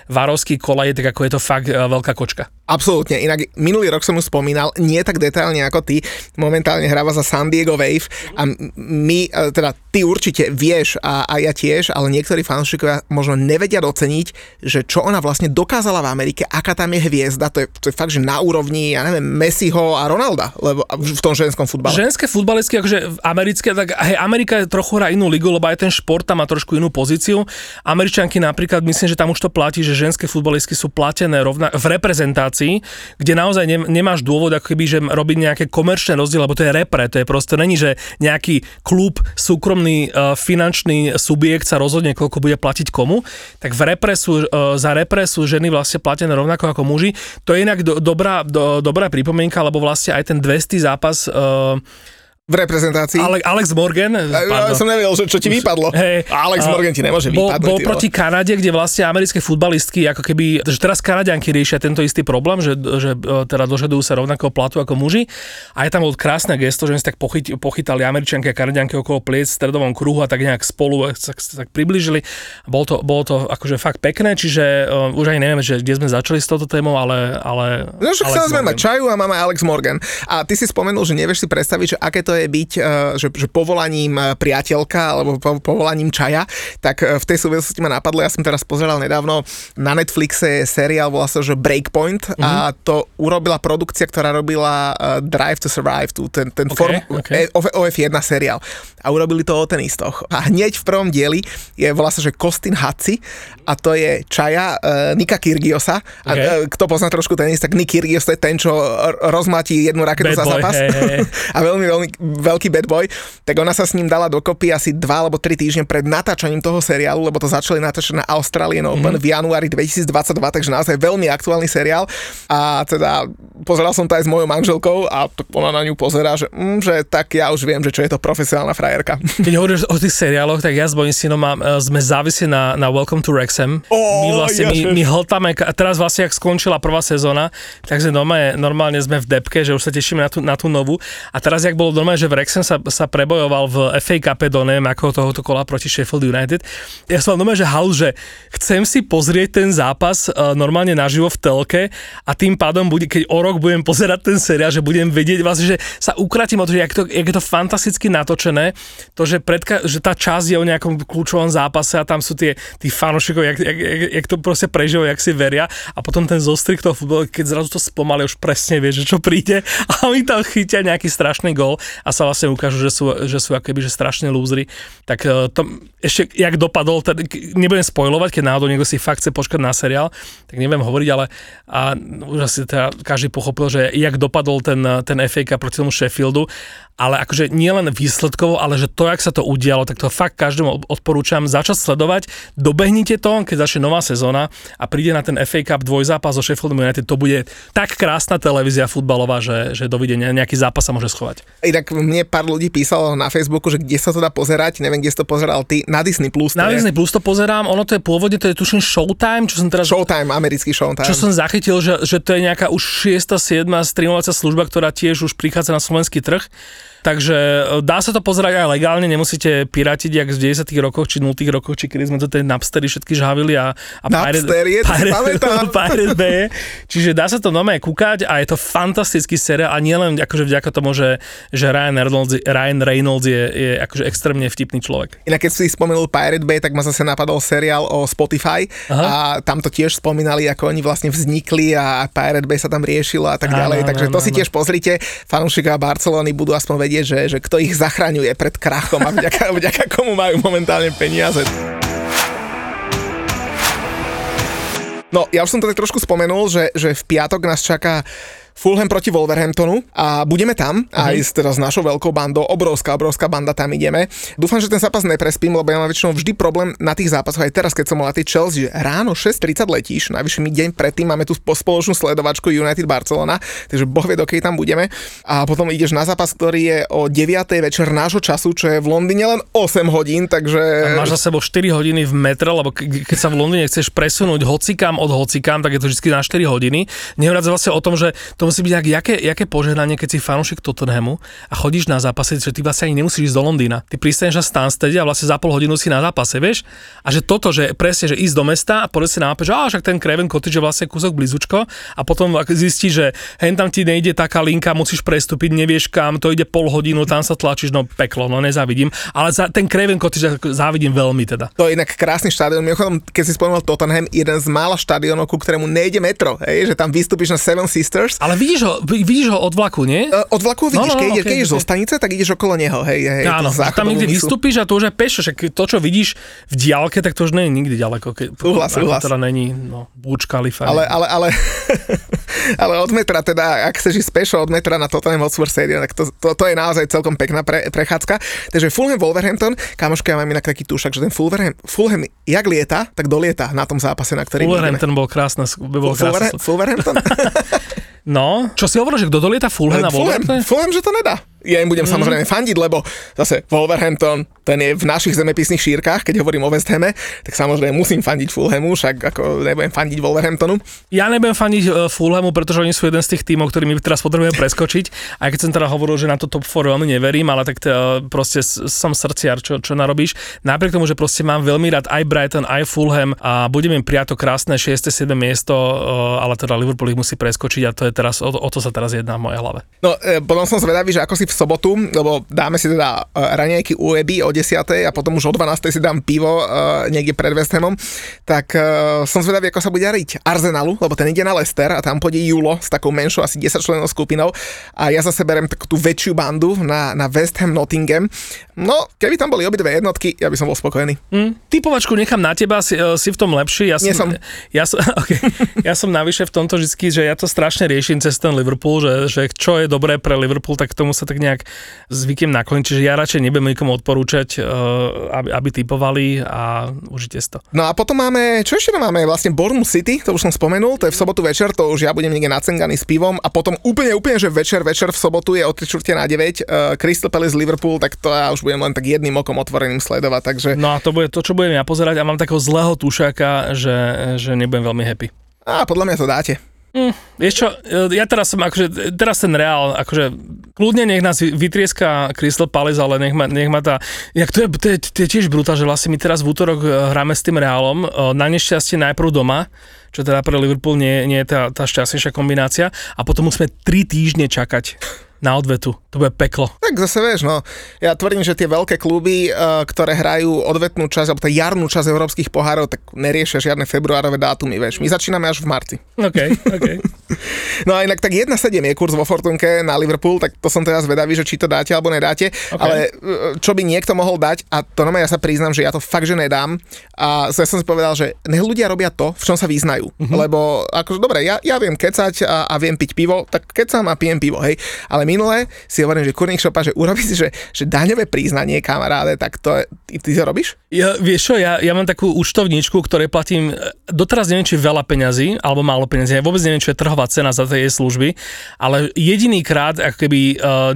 varovských kolají, tak ako je to fakt veľká kočka. Absolútne, inak minulý rok som ju spomínal, nie tak detailne ako ty, momentálne hráva za San Diego Wave a my, teda ty určite vieš a ja tiež, ale niektorí fanúšikovia možno nevedia doceniť, že čo ona vlastne dokázala v Amerike, aká tam je hviezda, to je fakt, že na úrovni, ja neviem, Messiho a Ronalda, lebo v tom ženskom futbale. Ženské futbalistky, akože americké, tak hej, Amerika trochu hrá inú ligu, lebo aj ten šport tam má trošku inú pozíciu. Američanky napríklad, myslím, že tam už to platí, že ženské futbalistky sú platené v reprezentácii, kde naozaj nemáš dôvod ako keby, že robiť nejaké komerčné rozdiely, lebo to je repre, to je proste, není, že nejaký klub, súkromný finančný subjekt sa rozhodne, koľko bude platiť komu, tak v repre sú, za repre sú ženy vlastne platené rovnako ako muži. To je inak dobrá pripomienka, lebo vlastne aj ten 200. zápas v reprezentácii. Alex Morgan. Ja som nevedel, čo ti vypadlo. Hey, Alex Morgan ti nemôže vypadnúť. Bol proti Kanade, kde vlastne americké futbalistky, ako keby, že teraz Kanadianky riešia tento istý problém, že teda dožadujú sa rovnakého platu ako muži. A je tam bol krásne gesto, že oni si tak pochytali Američanky a Kanadianky okolo pliec v stredovom kruhu a tak nejak spolu tak priblížili. Bolo to akože fakt pekné, čiže už ani neviem, že kde sme začali s touto témou, ale no, chceli sme mať čaju a máme Alex Morgan. A ty si spomenul, že nevieš si predstaviť, že aké to je byť, že povolaním priateľka, alebo povolaním čaja, tak v tej súvislosti ma napadlo, ja som teraz pozeral nedávno, na Netflixe seriál, volá sa, že Breakpoint, a to urobila produkcia, ktorá robila Drive to Survive, ten OF1 seriál. A urobili to o tenistoch. A hneď v prvom dieli volá sa, že Kostin Hatzi, a to je čaja Nika Kyrgiosa. A kto pozná trošku tenis, tak Nick Kyrgios je ten, čo rozmatí jednu raketu za zápas. A veľmi, veľmi veľký bad boy, tak ona sa s ním dala dokopy asi 2 alebo 3 týždne pred natáčaním toho seriálu, lebo to začali natáčať na Australian Open v januári 2022, takže naozaj veľmi aktuálny seriál a teda pozeral som to aj s mojou manželkou a ona na ňu pozerá, že tak ja už viem, že čo je to profesionálna frajerka. Keď hovoríš o tých seriáloch, tak ja s mojím synom sme závisli na Welcome to Wrexham. My hltáme, teraz vlastne jak skončila prvá sezóna, takže normálne sme v depke, že už sa tešíme na tú novú a teraz jak bolo normálne, že Wrexham sa prebojoval v FA Cupe do neviem ako tohoto kola proti Sheffield United. Ja som normálne, že halus, že chcem si pozrieť ten zápas normálne naživo v telke a tým pádom, keď o rok budem pozerať ten seriál, že budem vedieť vlastne, že sa ukratím o to, že jak je to fantasticky natočené, to, že, že tá časť je o nejakom kľúčovom zápase a tam sú tí fanúšikov, jak to proste prežívajú, jak si veria a potom ten zostrik toho futbolu, keď zrazu to spomalia, už presne vieš, že čo príde a oni tam chytia nejaký strašný gól a sa vlastne ukážu, že sú akoby, že strašne lúzri, tak to ešte jak dopadol, nebudem spoilovať, keď náhodou niekto si fakt chce počkať na seriál, tak neviem hovoriť, ale a už asi teda každý pochopil, že jak dopadol ten FA Cup proti tomu Sheffieldu, ale akože nielen výsledkovo, ale že to, jak sa to udialo, tak to fakt každému odporúčam začať sledovať. Dobehnite to, keď začne nová sezóna a príde na ten FA Cup dvojzápas so Sheffieldom United, to bude tak krásna televízia futbalová, že dovidenia, nejaký zápas sa môže schovať. Inak mne pár ľudí písalo na Facebooku, že kde sa to dá pozerať, neviem, kde si to pozeral ty, na Disney Plus. Na Disney Plus to pozerám, ono to je pôvodne, to je tuším Showtime, čo som teraz... Showtime, americký Showtime. Čo som zachytil, že to je nejaká už 6. 7. streamovacia služba, ktorá tiež už prichádza na slovenský trh. Takže dá sa to pozerať aj legálne, nemusíte piratiť jak v 90. rokoch, či 0. rokoch, či kedy sme to tie Napstery všetky žhavili a Pirate Bay. Čiže dá sa to normálne kúkať a je to fantastický seriál a nielen akože vďaka tomu, že Ryan Reynolds je akože extrémne vtipný človek. Inak keď si spomenul Pirate Bay, tak ma zase napadol seriál o Spotify. Aha. A tam to tiež spomínali, ako oni vlastne vznikli a Pirate Bay sa tam riešilo a tak ďalej. Takže to si tiež pozrite, fanúšikovia Barcelony budú aspoň že kto ich zachraňuje pred krachom a vďaka komu majú momentálne peniaze. No, ja už som to tak trošku spomenul, že v piatok nás čaká Fulham proti Wolverhamptonu a budeme tam aj s našou veľkou bandou, obrovská banda, tam ideme. Dúfam, že ten zápas neprespím, lebo ja mám väčšinou vždy problém na tých zápasoch, aj teraz, keď som mal na tej Chelsea, ráno 6:30 letíš, najvyššie my deň predtým máme tu spoločnú sledovačku United Barcelona, takže boh vie, dokedy tam budeme. A potom ideš na zápas, ktorý je o 9:00 večer nášho času, čo je v Londýne len 8 hodín, takže... A máš za sebou 4 hodiny v metre, lebo keď sa v Londýne chceš presunúť hocikam od hocikam, tak je to vždy na 4 hodiny. Nehovoríc vlastne o tom, že to musí byť jaké požehnanie, keď si fanúšik Tottenhamu a chodíš na zápasy, že ty vlastne ani nemusíš ísť do Londýna. Ty pristaneš na Stanstede a vlastne za pol hodinu si na zápase, vieš? A že toto, že presne, že ísť do mesta a povedať si na mape, že však ten Craven Cottage je vlastne kúsok blízučko a potom zistíš, že hen tam ti nejde taká linka, musíš prestúpiť, nevieš kam, to ide pol hodinu, tam sa tlačíš, no peklo, no nezávidím. Ale za ten Craven Cottage závidím veľmi teda. To je inak krásny štadión. Mimochodom, keď si spomenul Tottenham, jeden z mála štadiónov, ku ktorému nejde metro, hej? Že tam vystúpiš na Seven Sisters. Ale vidíš ho od vlaku, nie? Od vlaku vidíš, keď ideš zo stanice, tak ideš okolo neho, hej. Áno, tam niekde vystúpiš a to už je pešo, však to, čo vidíš v diaľke, tak to už nie je nikdy ďaleko. Súhlas. Teda není, Burj Khalifa. Ale ale od metra teda, ak chceš ísť pešo od metra na Tottenham Hotspur Stadium, tak to je naozaj celkom pekná prechádzka. Takže Fulham Wolverhampton, kamoška, ja mám inak taký tušak, že ten Fulham jak lieta, tak dolieta na tom zápase, na ktorý Wolverhampton bol krásna, Wolverhampton. No, čo si hovoril, že kto dolieta Fulham na Wolverhampton? Fulham, že to nedá. Ja im budem samozrejme fandiť, lebo zase Wolverhampton, ten je v našich zemepisných šírkach, keď hovorím o West Hame, tak samozrejme musím fandiť Fulhamu, však ako nebudem fandiť Wolverhamptonu. Ja nebudem fandiť Fulhamu, pretože oni sú jeden z tých tímov, ktorými teraz potrebujeme preskočiť. Aj keď som teda hovoril, že na to top 4 veľmi neverím, ale tak proste som srdciar, čo narobíš. Napriek tomu, že proste mám veľmi rád aj Brighton, aj Fulham a budem im priato krásne 6. 7. miesto, ale teda Liverpool ich musí preskočiť a to je teraz o to sa teraz jedná v mojej hlave. No, potom som zvedavý, že ako si v sobotu, lebo dáme si teda raňajky u Eby o 10:00 a potom už o 12:00 si dám pivo niekde pred West Hamom, tak som zvedavý, ako sa bude dariť Arsenalu, lebo ten ide na Leicester a tam pôjde Julo s takou menšou asi 10 členov skupinou a ja zase berem takú tú väčšiu bandu na West Ham Nottingham. No, keby tam boli obidve jednotky, ja by som bol spokojný. Typovačku nechám na teba, si v tom lepší. Ja som navyše v tomto vždycky, že ja to strašne riešim cez ten Liverpool, že čo je dobré pre Liverpool, tak tomu sa tak nejak zvyknem nakloniť, čiže ja radšej nebudem nikomu odporúčať, aby typovali a užite si to. No a potom máme, čo ešte máme? Vlastne Bournemouth City, to už som spomenul, to je v sobotu večer, to už ja budem niekde nacenganý s pivom a potom úplne, že večer v sobotu je od 8:45 Crystal Palace Liverpool, tak to ja už budem len tak jedným okom otvoreným sledovať, takže... No a to bude to, čo budem ja pozerať a mám takého zlého tušáka, že nebudem veľmi happy. A podľa mňa to dáte. Vieš čo, ja teraz som akože, teraz ten Reál, akože kľudne nech nás vytrieska Crystal Palace, ale nech ma tá, jak to je tiež brutál, že vlastne my teraz v útorok hráme s tým Reálom, na nešťastie najprv doma, čo teda pre Liverpool nie je tá šťastnejšia kombinácia a potom musíme 3 týždne čakať na odvetu. To bude peklo. Tak zase vieš, ja tvrdím, že tie veľké kluby, ktoré hrajú odvetnú časť, alebo tá jarnú časť európskych pohárov, tak neriešia žiadne februárové dátumy, vieš. My začíname až v marci. OK. No a inak tak 1,7 je kurz vo Fortunke na Liverpool, tak to som teraz vedavý, že či to dáte alebo nedáte, okay. Ale čo by niekto mohol dať, a to normálne ja sa priznám, že ja to fakt, že nedám, a ja som si povedal, že nech ľudia robia to, v čom sa vyznajú, lebo akože dobre, ja viem kecať a viem piť pivo, tak kecam a pijem pivo, hej, ale minulé si hovorím, že kurník šopa, že urobí si, že daňové priznanie, kamaráde, tak to, ty to robíš? Ja, vieš čo, ja mám takú účtovničku, ktorej platím, doteraz neviem, či veľa peňazí, alebo málo peňazí, ja vôbec neviem, čo je trhová cena za tej služby, ale jediný krát, ako keby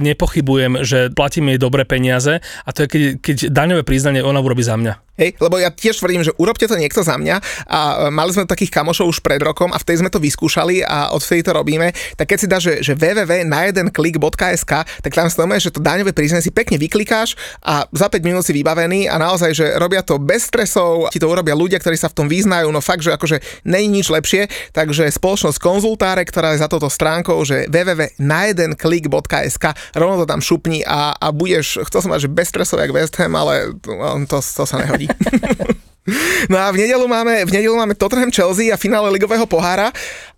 nepochybujem, že platím jej dobré peniaze, a to je, keď daňové priznanie ona urobí za mňa. Hej, lebo ja tiež tvrdím, že urobte to niekto za mňa, a mali sme takých kamošov už pred rokom a vtedy sme to vyskúšali a odvtedy to robíme, tak keď si dáš, že www.najedenklik.sk, tak tam znamená, že to daňové priznanie si pekne vyklikáš a za 5 minút si vybavený, a naozaj, že robia to bez stresov, ti to urobia ľudia, ktorí sa v tom vyznajú, no fakt, že akože není nič lepšie, takže spoločnosť Konzultáre, ktorá je za touto stránkou, že www.najedenklik.sk, rovno to tam šupni a budeš, chcel som mať, že bez stresov jak West Ham, ale to sa nehodí. No a v nedeľu máme Tottenham Chelsea a finále ligového pohára.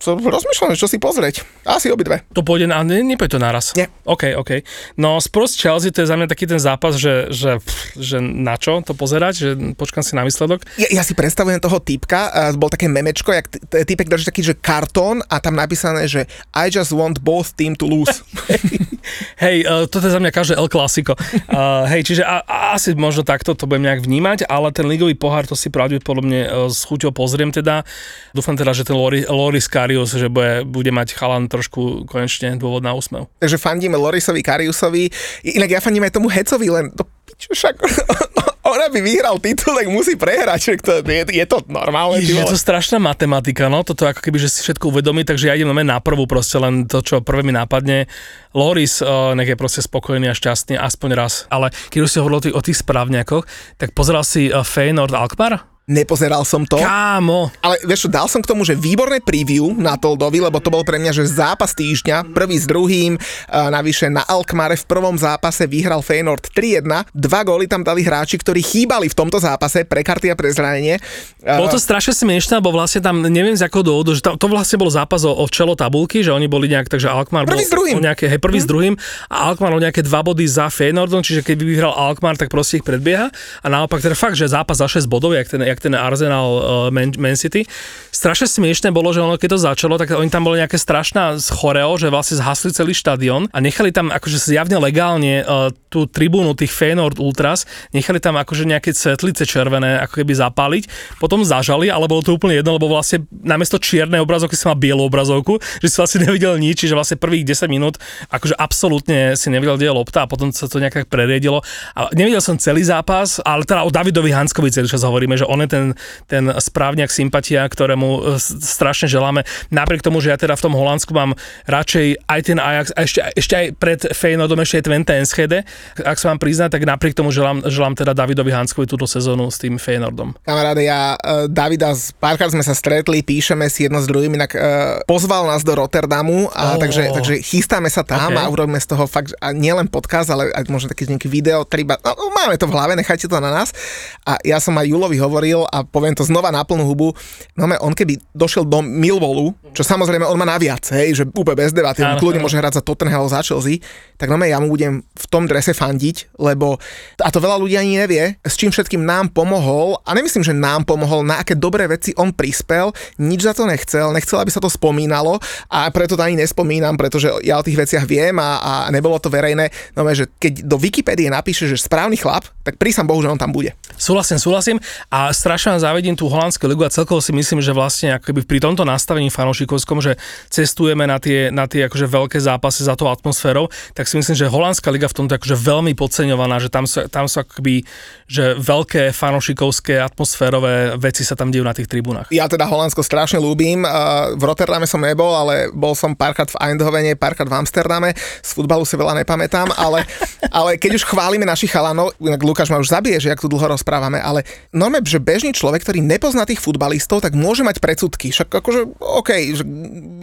Rozmýšľam, čo si pozrieť. Asi obidve. To pôjde, a nepôjde to naraz. Nie. OK. No Spurs Chelsea, to je za mňa taký ten zápas, že na čo to pozerať, že počkám si na výsledok. Ja si predstavujem toho týpka, bol také memečko, jak týpek drží taký, že kartón a tam napísané, že I just want both team to lose. Hej, toto je za mňa každé El Clásico. Hej, čiže asi možno takto to budem nejak vnímať, ale ten ligový pohár to si pravdepodobne s chuťou pozriem teda. Dúfam teda, že ten Loris Karius, že bude mať Haaland trošku konečne dôvod na úsmev. Takže fandíme Lorisovi Kariusovi, inak ja fandím aj tomu Hecovi, len do piču, však on aby vyhral titul, tak musí prehrať, je to normálne. Je to strašná matematika, no, toto ako keby, že si všetko uvedomí, takže ja idem na prvú proste, len to, čo prvé mi nápadne. Loris, nech je proste spokojný a šťastný, aspoň raz. Ale keď už si hovoril o tých správňakoch, tak pozeral si Feyenoord Alkmaar? Nepozeral som to. Kámo. Ale vieš čo, dal som k tomu, že výborné preview na Toldovi, lebo to bol pre mňa, že zápas týždňa, prvý s druhým, navyše na Alkmaare v prvom zápase vyhral Feyenoord 3-1, 2 góly tam dali hráči, ktorí chýbali v tomto zápase pre karty a pre zranenie. Bolo to strašne smiešné, bo vlastne tam neviem z akého dôvodu, že to vlastne bol zápas o čelo tabulky, že oni boli nejak, takže Alkmaar bol prvý s druhým a Alkmaar o nejaké 2 body za Feyenoordom, čiže keď vyhral Alkmaar, tak proste ich predbieha, a naopak teda fakt, že zápas za 6 bodov, ten Arsenal Man City. Strašne smiešné bolo, že ono keď to začalo, tak oni tam boli nejaké strašná choreo, že vlastne zhasli celý štadión a nechali tam akože zjavne legálne tú tribúnu tých Feyenoord Ultras, nechali tam akože nejaké svetlice červené ako keby zapáliť, potom zažali, ale bolo to úplne jedno, lebo vlastne namiesto čiernej obrazovky si mal bielú obrazovku, že si vlastne nevidel nič, že vlastne prvých 10 minút akože absolútne si nevidel, kde je lopta, a potom sa to nejak tak preriedilo. A nevidel som celý zápas, ale teda o Davidovi Hanskovi celý čas hovoríme, že on ten správňak sympatia, ktorému strašne želáme. Napriek tomu, že ja teda v tom Holandsku mám radšej aj ten Ajax, a ešte aj pred Feyenoordom, ešte aj Twente Enschede. Ak sa vám priznať, tak napriek tomu želám teda Davidovi Hanskovi túto sezónu s tým Feyenoordom. Kamaráde, ja Davida, párkrát sme sa stretli, píšeme si jedno s druhým, inak pozval nás do Rotterdamu, takže chystáme sa tam a urobíme z toho fakt, a nielen podcast, ale aj možno také nejaké video, triba, no, máme to v hlave, nechajte to na nás. A ja som aj Julovi hovoril, a poviem to znova na plnú hubu, no on keby došiel do Millwallu, čo samozrejme on má naviac, hej, že úplne bez debaty, on kľudne môže hrať za Tottenham alebo za Chelsea, tak ja mu budem v tom drese fandiť, lebo, a to veľa ľudí ani nevie, s čím všetkým nám pomohol, a nemyslím, že nám pomohol, na aké dobré veci on prispel, nič za to nechcel, aby sa to spomínalo, a preto to ani nespomínam, pretože ja o tých veciach viem a nebolo to verejné, že keď do Wikipédie napíše, že správny chlap, tak prísam Bohu, že on tam bude. Súhlasím a strašne závidím tú holandskú ligu a celkovo si myslím, že vlastne akoby pri tomto nastavení fanúšikovskom, že cestujeme na tie akože veľké zápasy za tou atmosférou, tak si myslím, že holandská liga v tomto akože veľmi podceňovaná, že tam sú akoby, že veľké fanúšikovské atmosférové veci sa tam dejú na tých tribúnach. Ja teda Holandsko strašne ľúbim. V Rotterdame som nebol, ale bol som párkrát v Eindhovene, párkrát v Amsterdame. Z futbalu si veľa nepamätám, ale keď už chválime našich chalanov, Lukáš ma už zabije, že jak tu dlho rozprávame, ale normálne, že bežný človek, ktorý nepozná tých futbalistov, tak môže mať predsudky. Však akože, že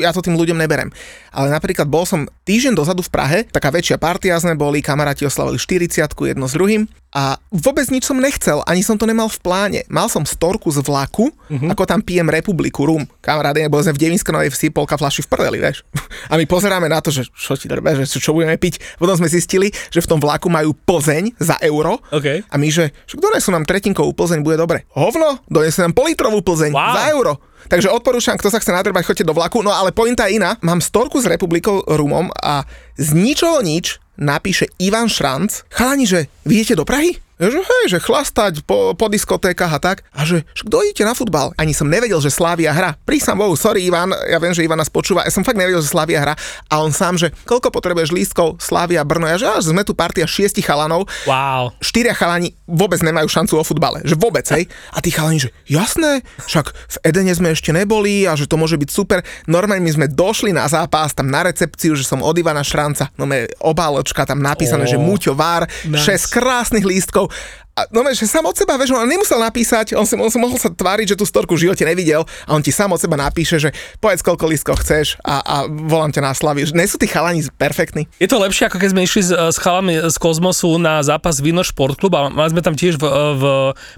ja to tým ľuďom neberem. Ale napríklad bol som týždeň dozadu v Prahe, taká väčšia partia sme boli, kamaráti oslavili 40-ku jedno s druhým. A vôbec nič som nechcel, ani som to nemal v pláne. Mal som storku z vlaku, ako tam pijem Republiku, rum. Kamaráde, nebol sme v Devinskenovej vsi, polka fľaši v prdeli, vieš. A my pozeráme na to, že čo ti drbe, že čo budeme piť. Potom sme zistili, že v tom vlaku majú Plzeň za euro. Okay. A my, že donesú nám tretinkovú Plzeň, bude dobre. Hovno, donesú nám politrovú Plzeň za euro. Takže odporúčam, kto sa chce nadrbať, choďte do vlaku. No ale pointa je iná. Mám storku s Republikou rumom a z ničoho nič napíše Ivan Šranc: "Chalani, že vy idete do Prahy?" Ja, že hej, že chlastať po diskotékach a tak. A že kto idete na futbal? Ani som nevedel, že Slavia hra. Prísam Bohu, sorry Ivan, ja viem, že Ivan nás počúva. Ja som fakt nevedel, že Slavia hra. A on sám, že koľko potrebuješ lístkov? Slavia Brno. Ja, že až sme tu partia 6 chalanov. Wow. 4 chalani vôbec nemajú šancu o futbale. Že vôbec, hej. A tí chalani, že jasné, však v Edene sme ešte neboli a že to môže byť super. Normálne my sme došli na zápas, tam na recepciu, že som od Ivana Šranca. No me obáločka tam napísané, že Muťo Vár, 6 krásnych lístkov. A no, že sám od seba, vieš, on nemusel napísať, on sa mohol sa tváriť, že tú storku v živote nevidel a on ti sám od seba napíše, že povedz, koľko lístkov chceš a volám ťa na Slaviu. Nie sú tí chalani perfektní? Je to lepšie, ako keď sme išli s chalami z Kozmosu na zápas Vino Šport Klub a mali sme tam tiež v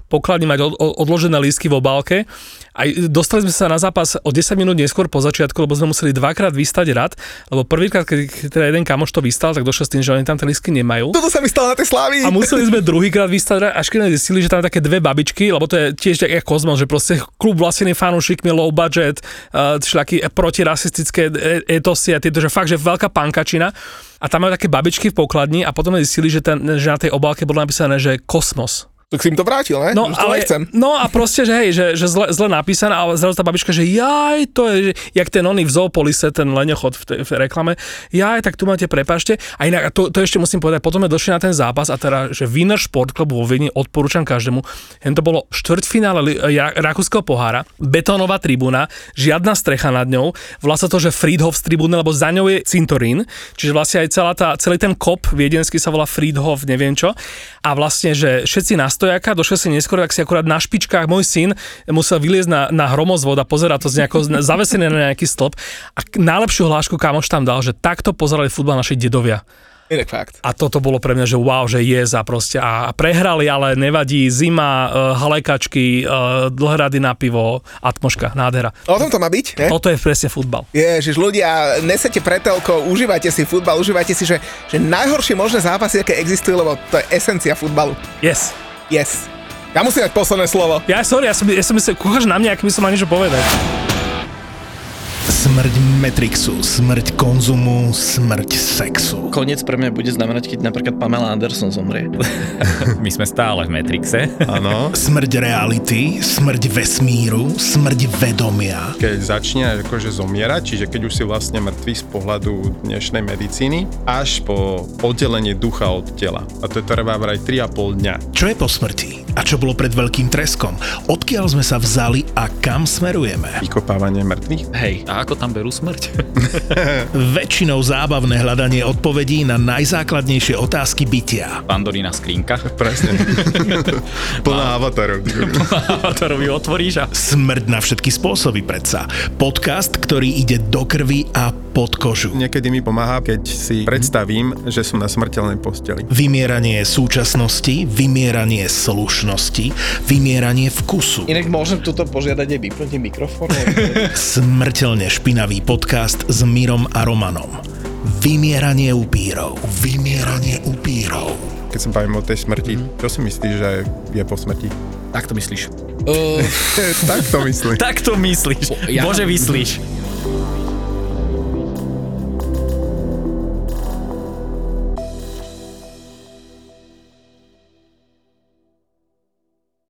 pokladni mať odložené lístky v obálke a dostali sme sa na zápas o 10 minút neskôr po začiatku, lebo sme museli dvakrát vystať rad, lebo prvýkrát, keď teda jeden kamoš to vystal, tak došiel s tým, že oni tam tie lístky nemajú. Toto sa mi stalo na tej Slavii. A museli sme druhýkrát vystať až keď zistili, že tam je také dve babičky, lebo to je tiež jak Kozmos, že proste klub vlastnený fanúšikmi, low budget, šľaky protirasistické etosy a tieto, že fakt, že veľká pankačina. A tam majú také babičky v pokladni a potom zistili, že na tej obálke bolo napísané, že Kosmos. Tak si im to vrátil, ne? No, ale, no a proste, že hej, že zle napísané a zrazu tá babička, že jaj, to je, jak ten oný v Zoopolise, ten leňochod v reklame, jaj, tak tu máte, prepášte. A inak, to ešte musím povedať, potom sme došli na ten zápas a teda, že Wiener Sportklub vo Viedni, odporúčam každému, jen to bolo štvrťfinále Rakúskeho pohára, betónová tribúna, žiadna strecha nad ňou, vlastne to, že Friedhofs tribúna, lebo za ňou je cintorín, čiže vlastne aj celý ten kop viedenský sa volá Friedhof, neviem čo, a vlastne, že všetci nás stojáka, došiel si neskôr, tak si akurát na špičkách môj syn musel vyliezť na hromozvod a pozerať to z nejako zavesené na nejaký stĺp a najlepšiu hlášku kámoš tam dal, že takto pozerali futbal naši dedovia. Inak fakt. A toto bolo pre mňa, že wow, že jeza proste a prehrali, ale nevadí, zima, halekačky, dlhrady na pivo, atmoška, nádhera. O tom to má byť, ne? Toto je presne futbal. Ježiš, ľudia, nesete pretelko, užívajte si futbal, užívajte si, že najhoršie možné zápasy, aké existujú, lebo to je esencia futbalu. Yes. Yes. Ja musím dať posledné slovo. Ja som myslel, kúchaš na mňa, ak by som ma niečo povedať. Smrť Matrixu, smrť konzumu, smrť sexu. Koniec pre mňa bude znamenať, keď napríklad Pamela Anderson zomrie. My sme stále v Matrixe. Áno. Smrť reality, smrť vesmíru, smrť vedomia. Keď začne akože zomierať, čiže keď už si vlastne mŕtvý z pohľadu dnešnej medicíny, až po oddelenie ducha od tela. A to trvá vraj 3,5 dňa. Čo je po smrti? A čo bolo pred veľkým treskom? Odkiaľ sme sa vzali a kam smerujeme? Vykopávanie mŕtvych? Hej. A ako tam berú smrť? Väčšinou zábavné hľadanie odpovedí na najzákladnejšie otázky bytia. Pandorina skrinka. Presne. Plná avatarov. Plná avatarov ju otvoríš a... Smrť na všetky spôsoby predsa. Podcast, ktorý ide do krvi a pod kožu. Niekedy mi pomáha, keď si predstavím, že som na smrteľnej posteli. Vymieranie súčasnosti, vymieranie slušnosti, vymieranie vkusu. Inak môžem túto požiadať aj vypnúť mikrofón. Smrteľ špinavý podcast s Mirom a Romanom. Vymieranie upírov. Vymieranie upírov. Keď som bavím o tej smrti, čo si myslíš, že je po smrti? Tak to myslíš. Tak to myslíš. Tak to myslíš. Bože, vyslíš.